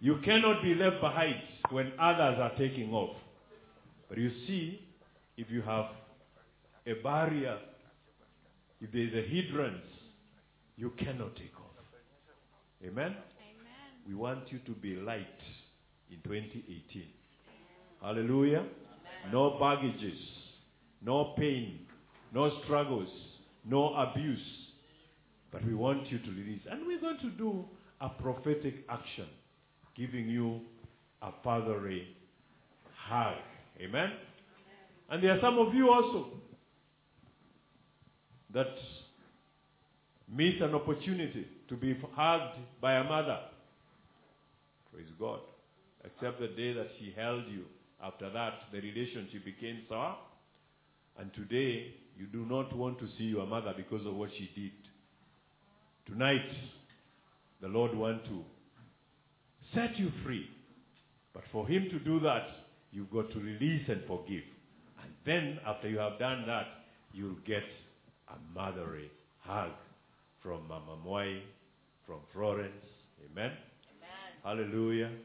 You cannot be left behind when others are taking off. But you see, if you have a barrier, if there is a hindrance, you cannot take off. Amen? Amen? We want you to be light in twenty eighteen. Hallelujah. Amen. No baggages, no pain, no struggles, no abuse. But we want you to release. And we're going to do a prophetic action, giving you a fatherly hug. Amen? Amen. And there are some of you also that miss an opportunity to be hugged by a mother. Praise God. Except the day that she held you. After that, the relationship became sour. And today, you do not want to see your mother because of what she did. Tonight, the Lord wants to set you free. But for him to do that, you've got to release and forgive. And then, after you have done that, you'll get a motherly hug from Mamamwai, from Florence. Amen? Amen. Hallelujah. Amen.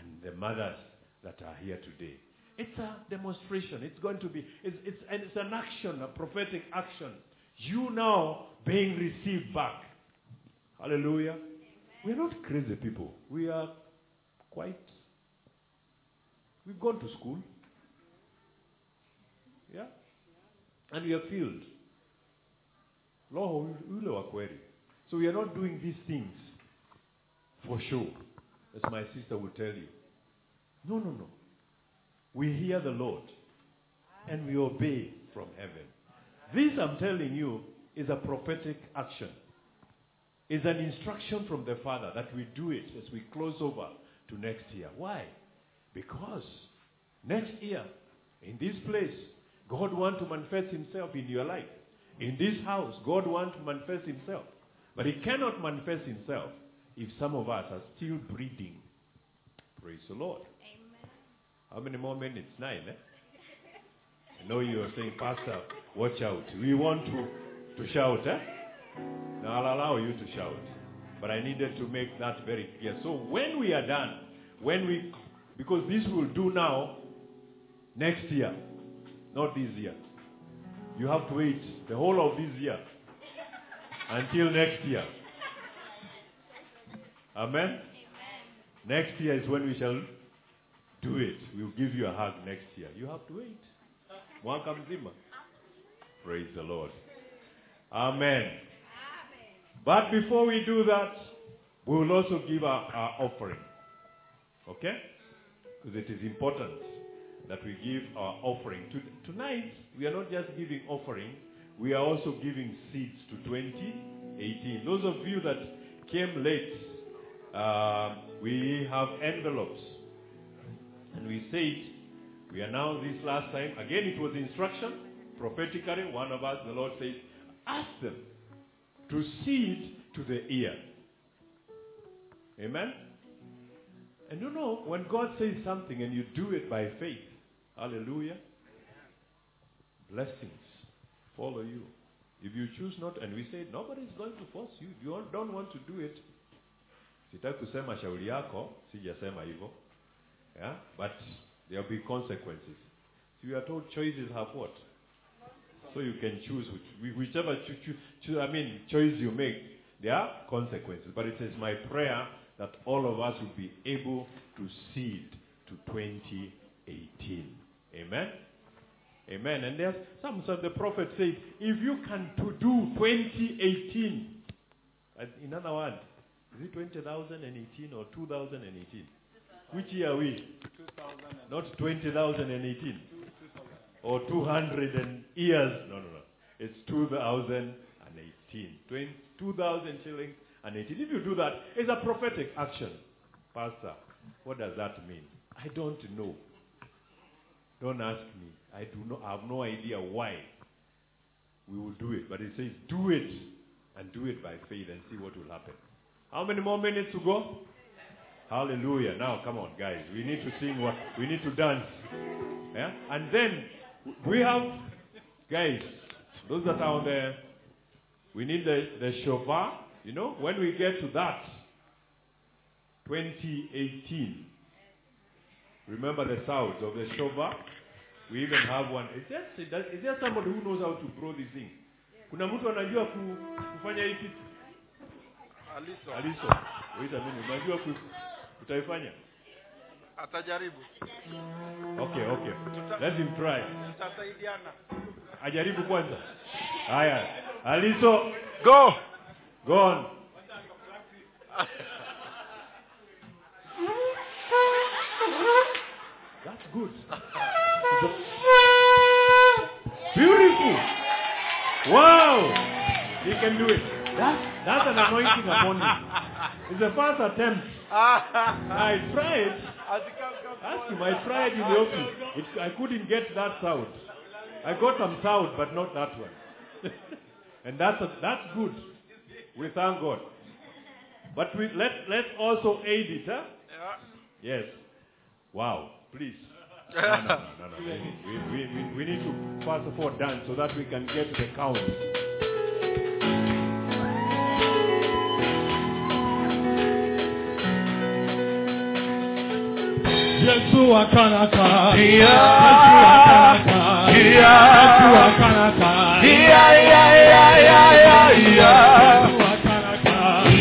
And the mothers that are here today. It's a demonstration. It's going to be, it's, it's, and it's an action, a prophetic action. You now being received back. Hallelujah. Amen. We're not crazy people. We are quite, we've gone to school. Yeah? And we are filled. So we are not doing these things for sure, as my sister will tell you. No, no, no. We hear the Lord and we obey from heaven. This, I'm telling you, is a prophetic action. It's an instruction from the Father that we do it as we close over to next year. Why? Because next year, in this place, God wants to manifest himself in your life. In this house, God wants to manifest himself. But he cannot manifest himself if some of us are still breathing. Praise the Lord. Amen. How many more minutes? Nine, eh? I know you are saying, Pastor, watch out. We want to, to shout, eh? Now, I'll allow you to shout. But I needed to make that very clear. So when we are done, when we, because this will do now, next year, not this year. You have to wait the whole of this year until next year. Amen? Amen? Next year is when we shall do it. We'll give you a hug next year. You have to wait. Mwaka mzima. Praise the Lord. Amen. Amen. But before we do that, we will also give our, our offering. Okay? Because it is important that we give our offering. Tonight, we are not just giving offering, we are also giving seeds to twenty eighteen. Those of you that came late, uh, we have envelopes. And we said, we announced this last time. Again, it was instruction, prophetically. One of us, the Lord says, ask them to seed to the ear. Amen? And you know, when God says something and you do it by faith, hallelujah, blessings follow you. If you choose not, and we say, nobody is going to force you. You all don't want to do it. Sitaki kusema shauri yako, sijasema hivyo. Yeah? But there will be consequences. So you are told choices have what? So you can choose which, whichever cho- cho- cho- I mean, choice you make, there are consequences. But it is my prayer that all of us will be able to see it to twenty eighteen. Amen? Amen. And there's some, so the prophet said, if you can to do twenty eighteen, in other words, is it twenty eighteen or two thousand eighteen? Which year are we? two thousand. Not twenty eighteen. Or two hundred years. No, no, no. It's two thousand eighteen. two thousand shillings and eighteen. If you do that, it's a prophetic action. Pastor, what does that mean? I don't know. Don't ask me. I do not. I have no idea why we will do it. But it says, do it. And do it by faith and see what will happen. How many more minutes to go? Hallelujah. Now, come on, guys. We need to sing. What? We need to dance. Yeah? And then, we have, guys, those that are on there, we need the, the shofar. You know, when we get to that, twenty eighteen, remember the sounds of the shofar. We even have one. Is there, is there somebody who knows how to blow this thing? Kuna mtu anajua kufanya hii kitu? Aliso. Aliso. Wait a minute. Unajua kutaifanya? Atajaribu. Okay, okay. Let him try. Tutasaidiana. Ajaribu kwanza. Haya. Aliso, go. Go on. That's good. Beautiful. Wow. He can do it. That's, that's an anointing upon him. It's the first attempt. I tried. Ask him, I tried in the office. It, I couldn't get that sound. I got some sound, but not that one. And that's a, that's good. We thank God. But we, let, let's also aid it, huh? Yeah. Yes. Wow. Please. No, no, no, no, no. We, we, we, we need to, first of all, dance so that we can get to the count. Yesu wa kanaka, Yesu wa kanaka, Yesu wa kanaka, ya ya ya ya ya ya, Yesu wa kanaka,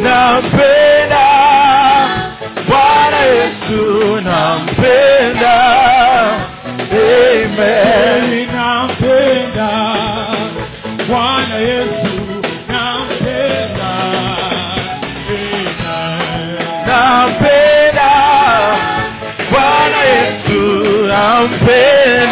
Napenda Bwana Yesu. Come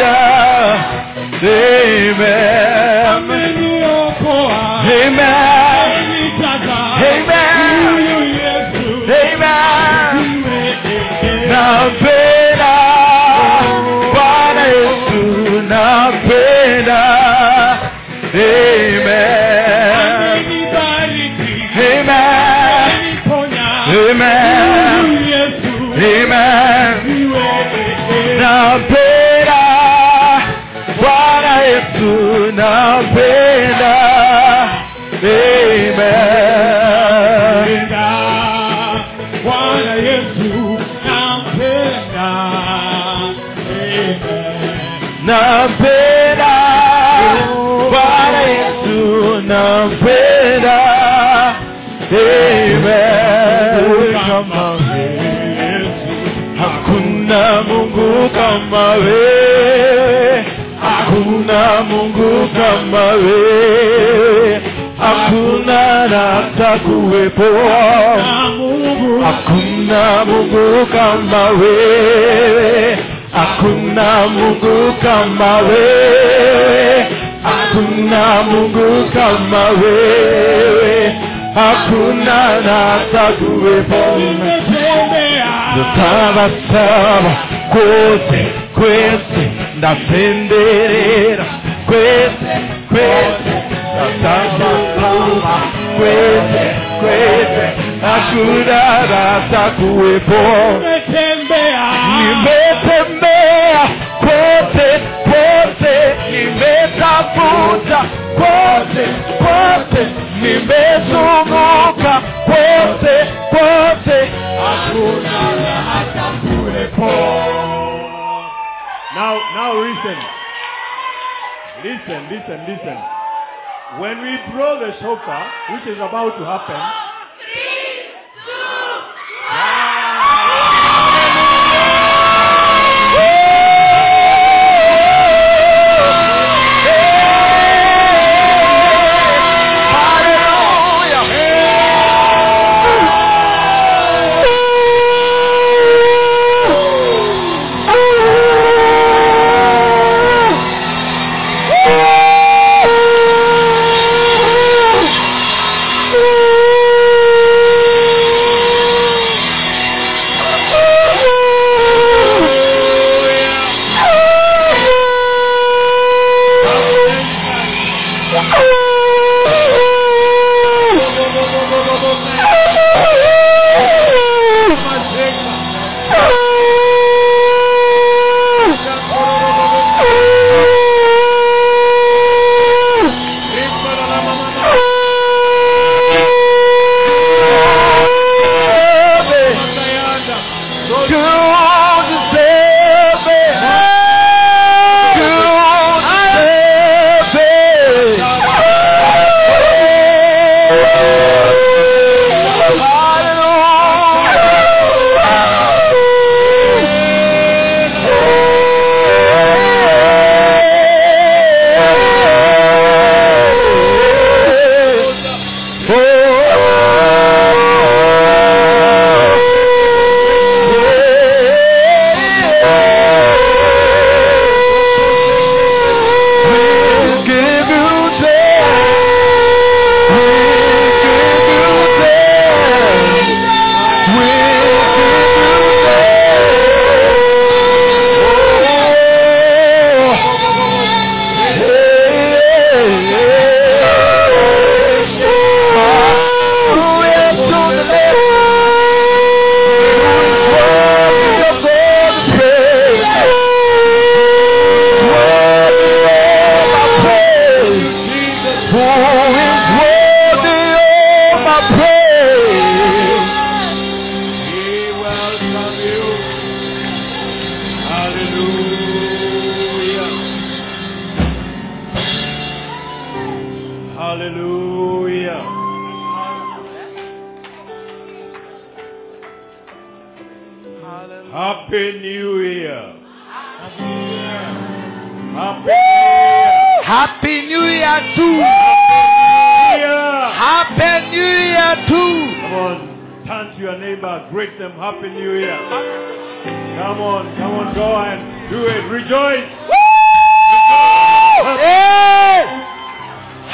on, come on, go and do it. Rejoice. Woo!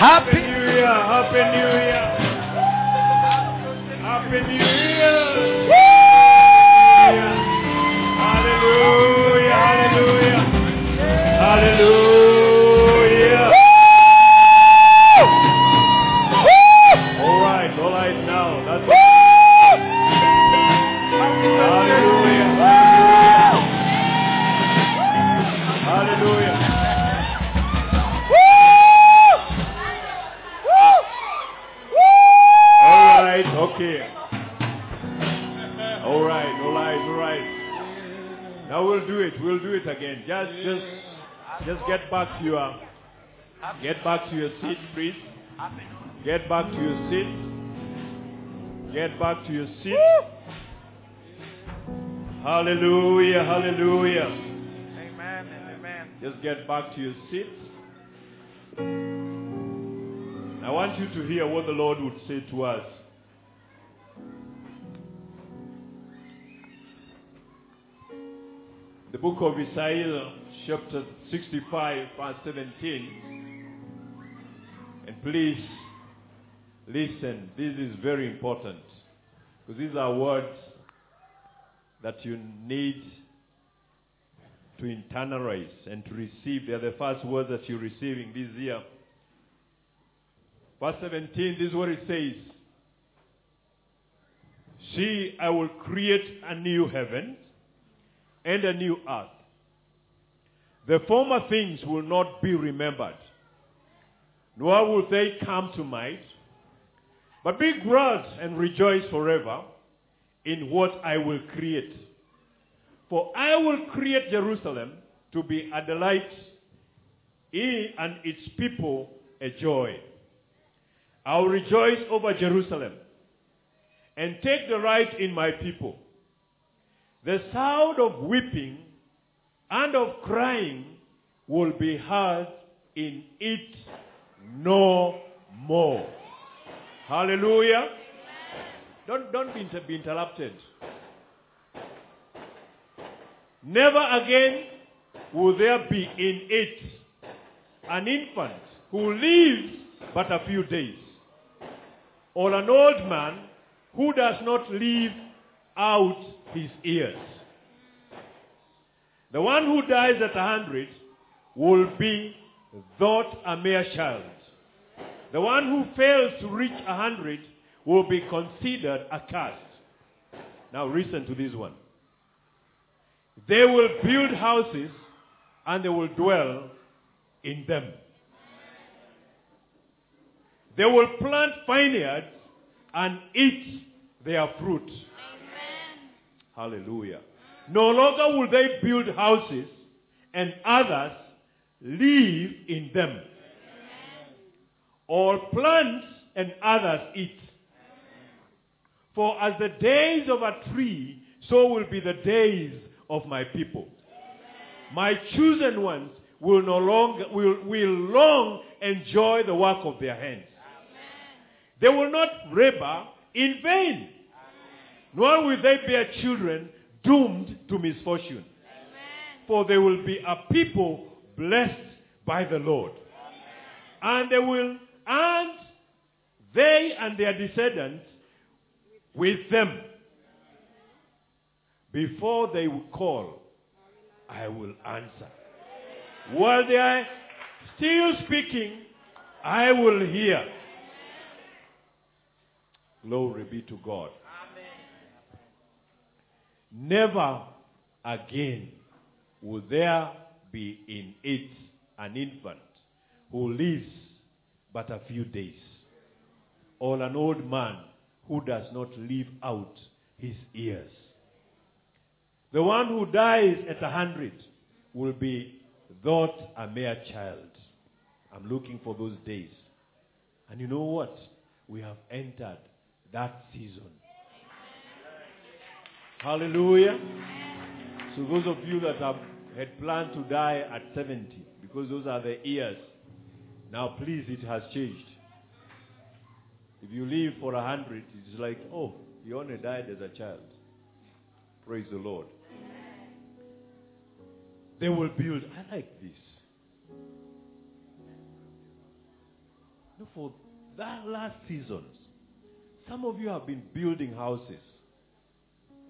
Happy New Year, Happy New Year. Happy New Year. Hallelujah, hallelujah. Hallelujah. All right, all right now. That's all. Hallelujah. Hallelujah. Hallelujah. Okay. All right, all right, all right. Now we'll do it. We'll do it again. Just, just, just get back to your, get back to your seat, please. Get back to your seat. Get back to your seat. Hallelujah, hallelujah. Amen, amen. Just get back to your seat. I want you to hear what the Lord would say to us. The book of Isaiah, chapter sixty-five, verse seventeen. And please listen. This is very important. Because these are words that you need to internalize and to receive. They are the first words that you're receiving this year. Verse seventeen, this is what it says. See, I will create a new heaven and a new earth. The former things will not be remembered, nor will they come to mind. But be glad and rejoice forever in what I will create. For I will create Jerusalem to be a delight, he and its people a joy. I will rejoice over Jerusalem and take delight in my people. The sound of weeping and of crying will be heard in it no more. Hallelujah. Don't, don't be, inter- be interrupted. Never again will there be in it an infant who lives but a few days, or an old man who does not live out his ears. The one who dies at a hundred will be thought a mere child. The one who fails to reach a hundred will be considered accursed. Now listen to this one. They will build houses and they will dwell in them. They will plant vineyards and eat their fruit. Hallelujah. No longer will they build houses and others live in them. Amen. Or plant and others eat. Amen. For as the days of a tree, so will be the days of my people. Amen. My chosen ones will no longer will, will long enjoy the work of their hands. Amen. They will not labor in vain. Nor will they bear children doomed to misfortune. Amen. For they will be a people blessed by the Lord. Amen. And they will, and they and their descendants with them. Before they will call, I will answer. While they are still speaking, I will hear. Glory be to God. Never again will there be in it an infant who lives but a few days, or an old man who does not live out his years. The one who dies at a hundred will be thought a mere child. I'm looking for those days. And you know what? We have entered that season. Hallelujah. So those of you that have had planned to die at seventy, because those are the years, now please, it has changed. If you live for a hundred, it's like, oh, you only died as a child. Praise the Lord. They will build. I like this. for that last seasons. Some of you have been building houses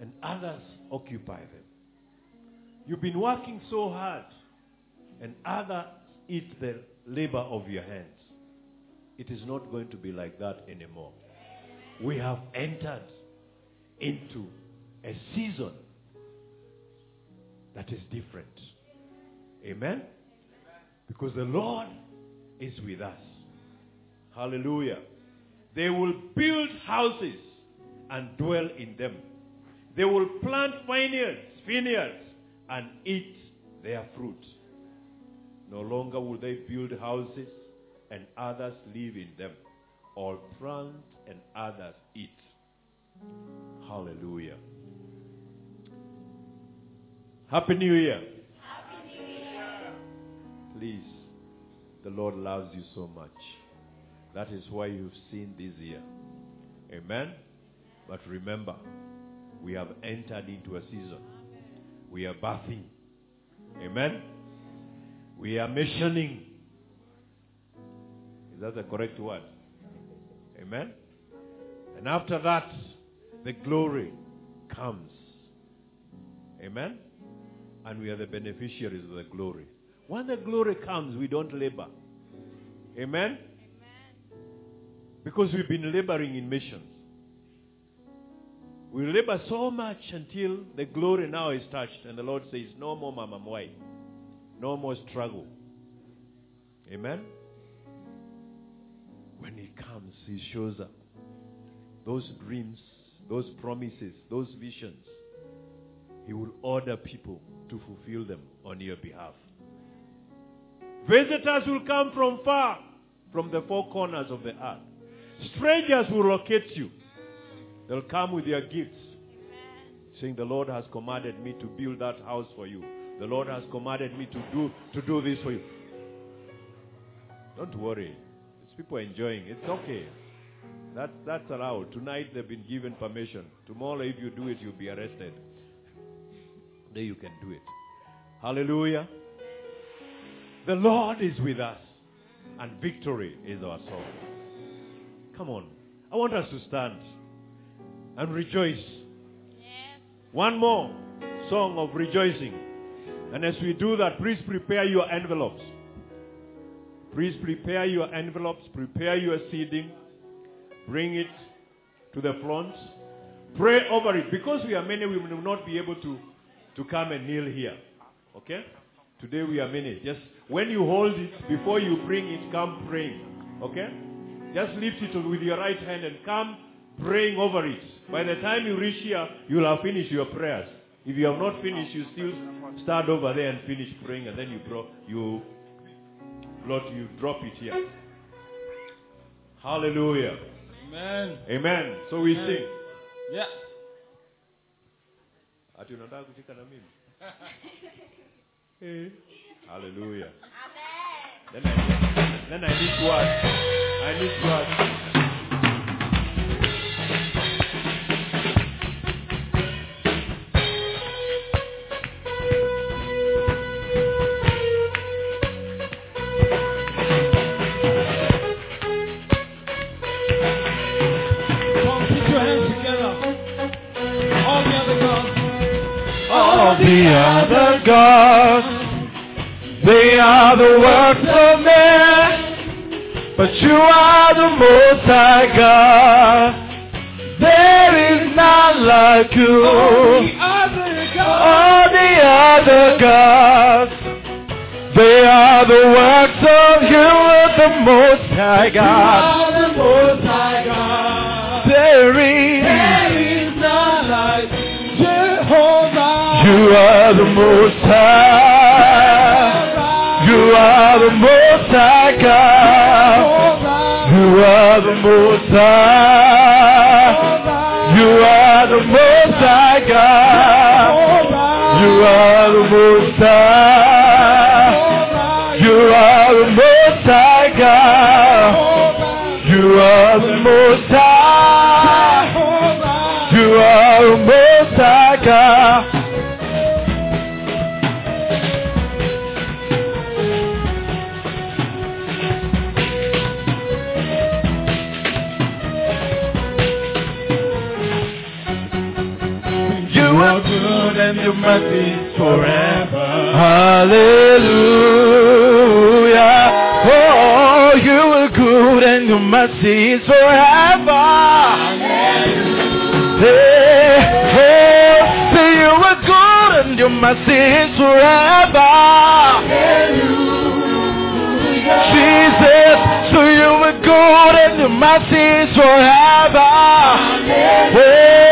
and others occupy them. You've been working so hard and others eat the labor of your hands. It is not going to be like that anymore. We have entered into a season that is different. Amen? Because the Lord is with us. Hallelujah. They will build houses and dwell in them. They will plant vineyards, vineyards and eat their fruit. No longer will they build houses and others live in them, or plant and others eat. Hallelujah. Happy New Year. Happy New Year. Please, the Lord loves you so much. That is why you've seen this year. Amen? But remember, we have entered into a season. We are birthing. Amen? We are missioning. Is that the correct word? Amen? And after that, the glory comes. Amen? And we are the beneficiaries of the glory. When the glory comes, we don't labor. Amen? Amen. Because we've been laboring in missions. We labor so much until the glory now is touched. And the Lord says, no more Mamamwai. No more struggle. Amen? When he comes, he shows up. Those dreams, those promises, those visions, he will order people to fulfill them on your behalf. Visitors will come from far, from the four corners of the earth. Strangers will locate you. They'll come with their gifts, saying, the Lord has commanded me to build that house for you. The Lord has commanded me to do to do this for you. Don't worry. These people are enjoying. It's okay. That, that's allowed. Tonight they've been given permission. Tomorrow if you do it, you'll be arrested. Then you can do it. Hallelujah. The Lord is with us. And victory is our song. Come on. I want us to stand and rejoice. Yes. One more song of rejoicing. And as we do that, please prepare your envelopes. Please prepare your envelopes. Prepare your seeding. Bring it to the front. Pray over it. Because we are many, we will not be able to, to come and kneel here. Okay? Today we are many. Just when you hold it, before you bring it, come praying. Okay? Just lift it with your right hand and come praying over it. By the time you reach here, you'll have finished your prayers. If you have not finished, you still start over there and finish praying, and then you bro- you, Lord, you drop it here. Hallelujah. Amen. Amen. So we Amen. Sing. Yeah. Hey. Hallelujah. Amen. Then I, then I need to ask. I need to ask. They are the gods, they are the works of man, but you are the Most High God. There is none like you. All the other gods, they are the works of you, the Most High God. You are the Most High God. There is. You are the Most High. You are the Most High God. You are the Most High. You are the Most High God. You are the Most High. You are the Most High God. You are the Most High. You are the Most High God. and your mercy forever. Hallelujah. Oh, you are good and your mercy is forever. Hallelujah. Hey, hey, you are good and your mercy is forever. Hallelujah. Jesus, so you are good and your mercy is forever. Hallelujah. Hallelujah.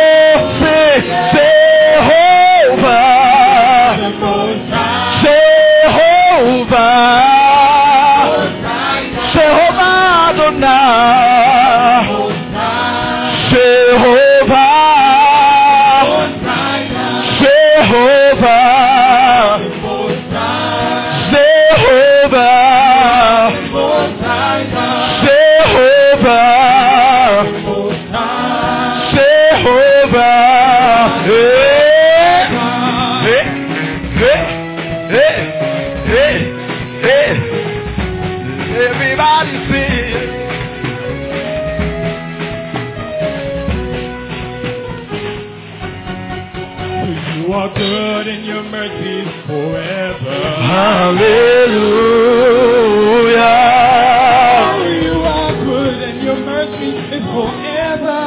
Oh, you are good and your mercy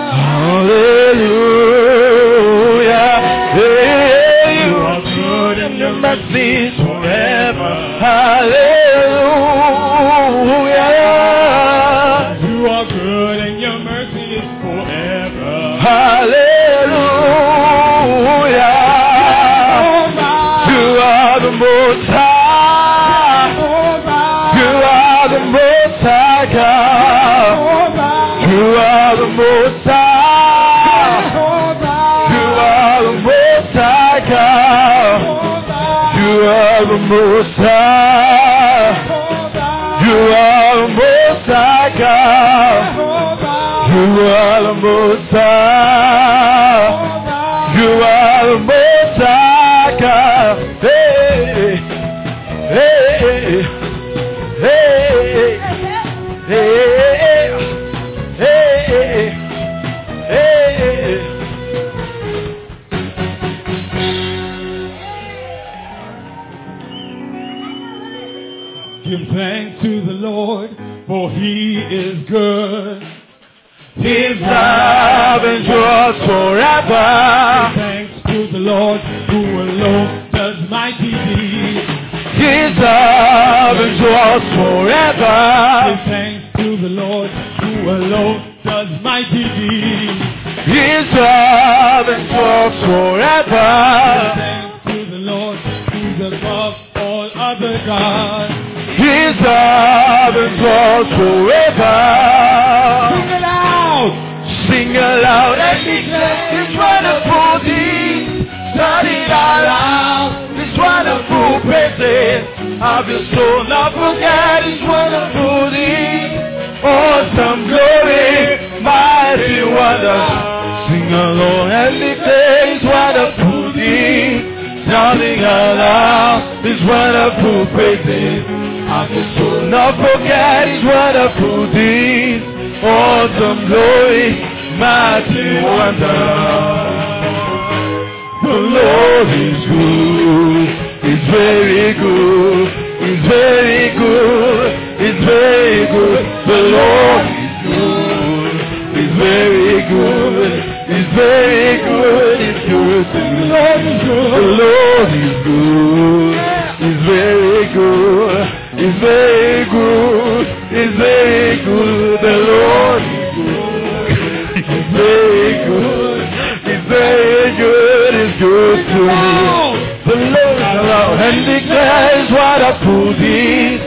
is forever. Hallelujah. Hey, you are good and your mercy is forever. Hallelujah. You are good and your mercy is forever. Hallelujah. You are the most high. Most High, you are the Most High God. You are the Most High, you are the Most High God. Hey, hey, hey, hey, hey, hey, hey. Give thanks to the Lord, for he is good. His love endures forever. Give thanks to the Lord, who alone does mighty deeds. His love endures forever. Give thanks to the Lord, who alone does mighty deeds. His love endures forever. Give thanks to the Lord, who is above all other gods. His love endures forever. Sing aloud, sing aloud and declare His wonderful deeds. Study aloud His wonderful praises. Of your soul not forget His wonderful deeds. Awesome glory, mighty wonder. Sing aloud and declare His wonderful deeds. Study aloud His wonderful praises. I just will not forget His wonderful deeds. Awesome glory, mighty wonder. The Lord is good, is very good, is very good, is very good. The Lord is good, is very good, is very good. If you will sing, the Lord is good, the Lord is good, is very good. Is very good, is very good, the Lord is good, is very good, is very good, is good to me. The Lord is aloud and declares what a fool is.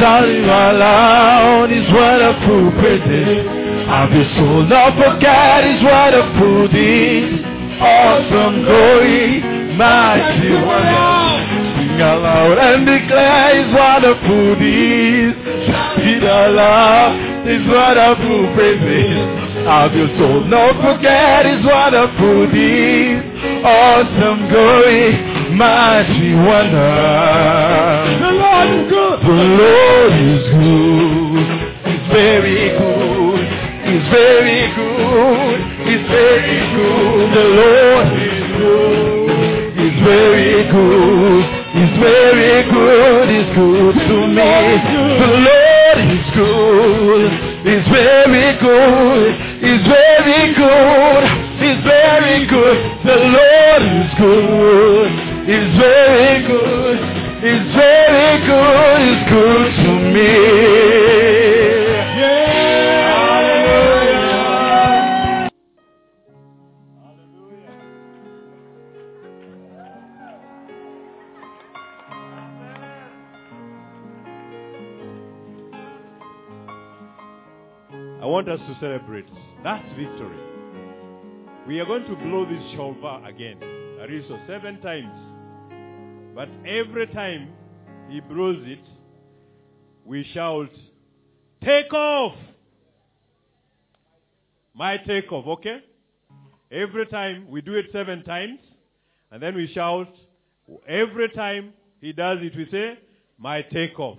Shouting aloud is what a fool is. I'll be so not forget is what a fool is. Awesome glory, mighty wonder. Sing aloud and declare His wonderful deeds. Shout aloud His wonderful praises. Have your soul not forget His wonderful deeds. Awesome glory, mighty wonder. The Lord is good. The Lord is good. He's very good. He's very good. He's very good. The Lord is good. He's very good. The Lord is good. He's very good. He's very good. He's very good. The Lord is good. He's very good. He's very good. He's good to me. Us to celebrate. That's victory. We are going to blow this shofar again. At least seven times. But every time he blows it, we shout, "Take off!" My take off, okay? Every time we do it seven times, and then we shout, every time he does it, we say, "My take off."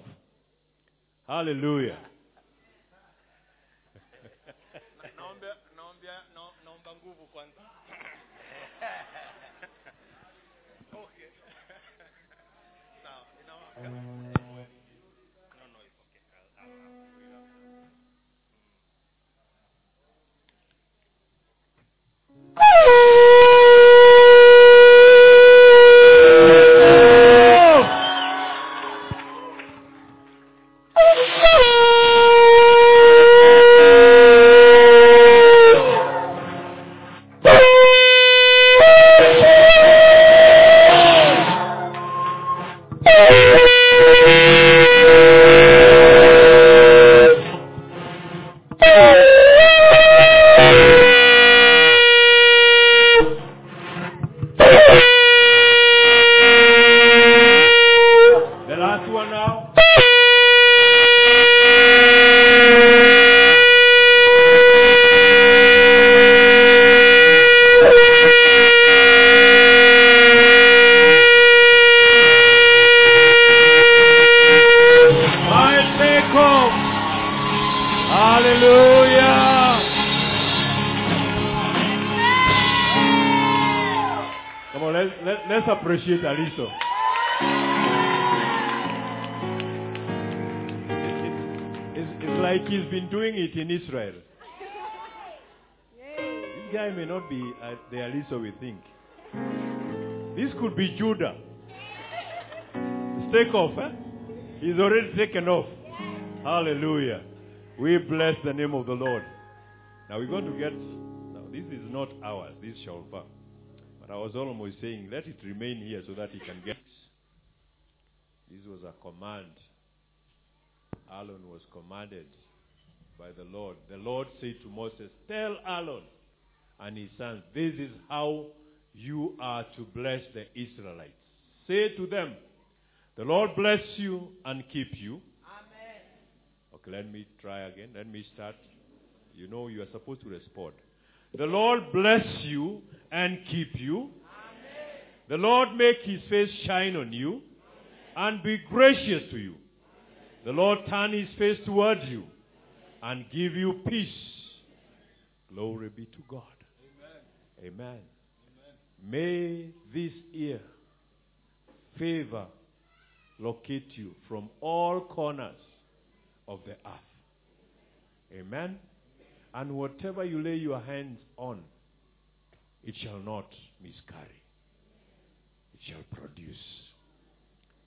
Hallelujah. So we think. This could be Judah. Let's take off. Eh? He's already taken off. Yes. Hallelujah. We bless the name of the Lord. Now we're going to get... Now this is not ours, this shofar. But I was almost saying, let it remain here so that he can get... This was a command. Aaron was commanded by the Lord. The Lord said to Moses, "Tell Aaron and his sons, this is how you are to bless the Israelites. Say to them, the Lord bless you and keep you." Amen. Okay, let me try again. Let me start. You know you are supposed to respond. The Lord bless you and keep you. Amen. The Lord make his face shine on you. Amen. And be gracious to you. Amen. The Lord turn his face toward you. Amen. And give you peace. Glory be to God. Amen. Amen. May this year favor locate you from all corners of the earth. Amen. And whatever you lay your hands on, it shall not miscarry. It shall produce.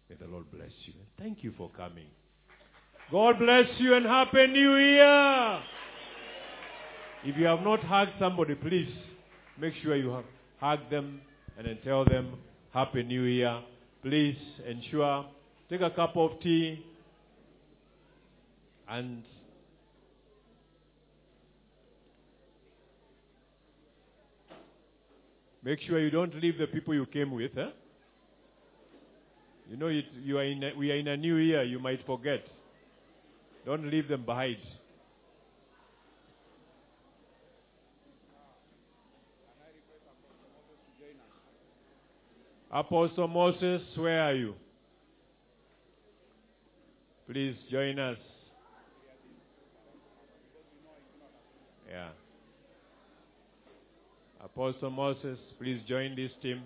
May the Lord bless you. Thank you for coming. God bless you and Happy New Year. If you have not hugged somebody, please make sure you hug them and then tell them, "Happy New Year." Please ensure, take a cup of tea and make sure you don't leave the people you came with. Eh? You know, it, you are in a, we are in a new year, you might forget. Don't leave them behind. Apostle Moses, where are you? Please join us. Yeah. Apostle Moses, please join this team.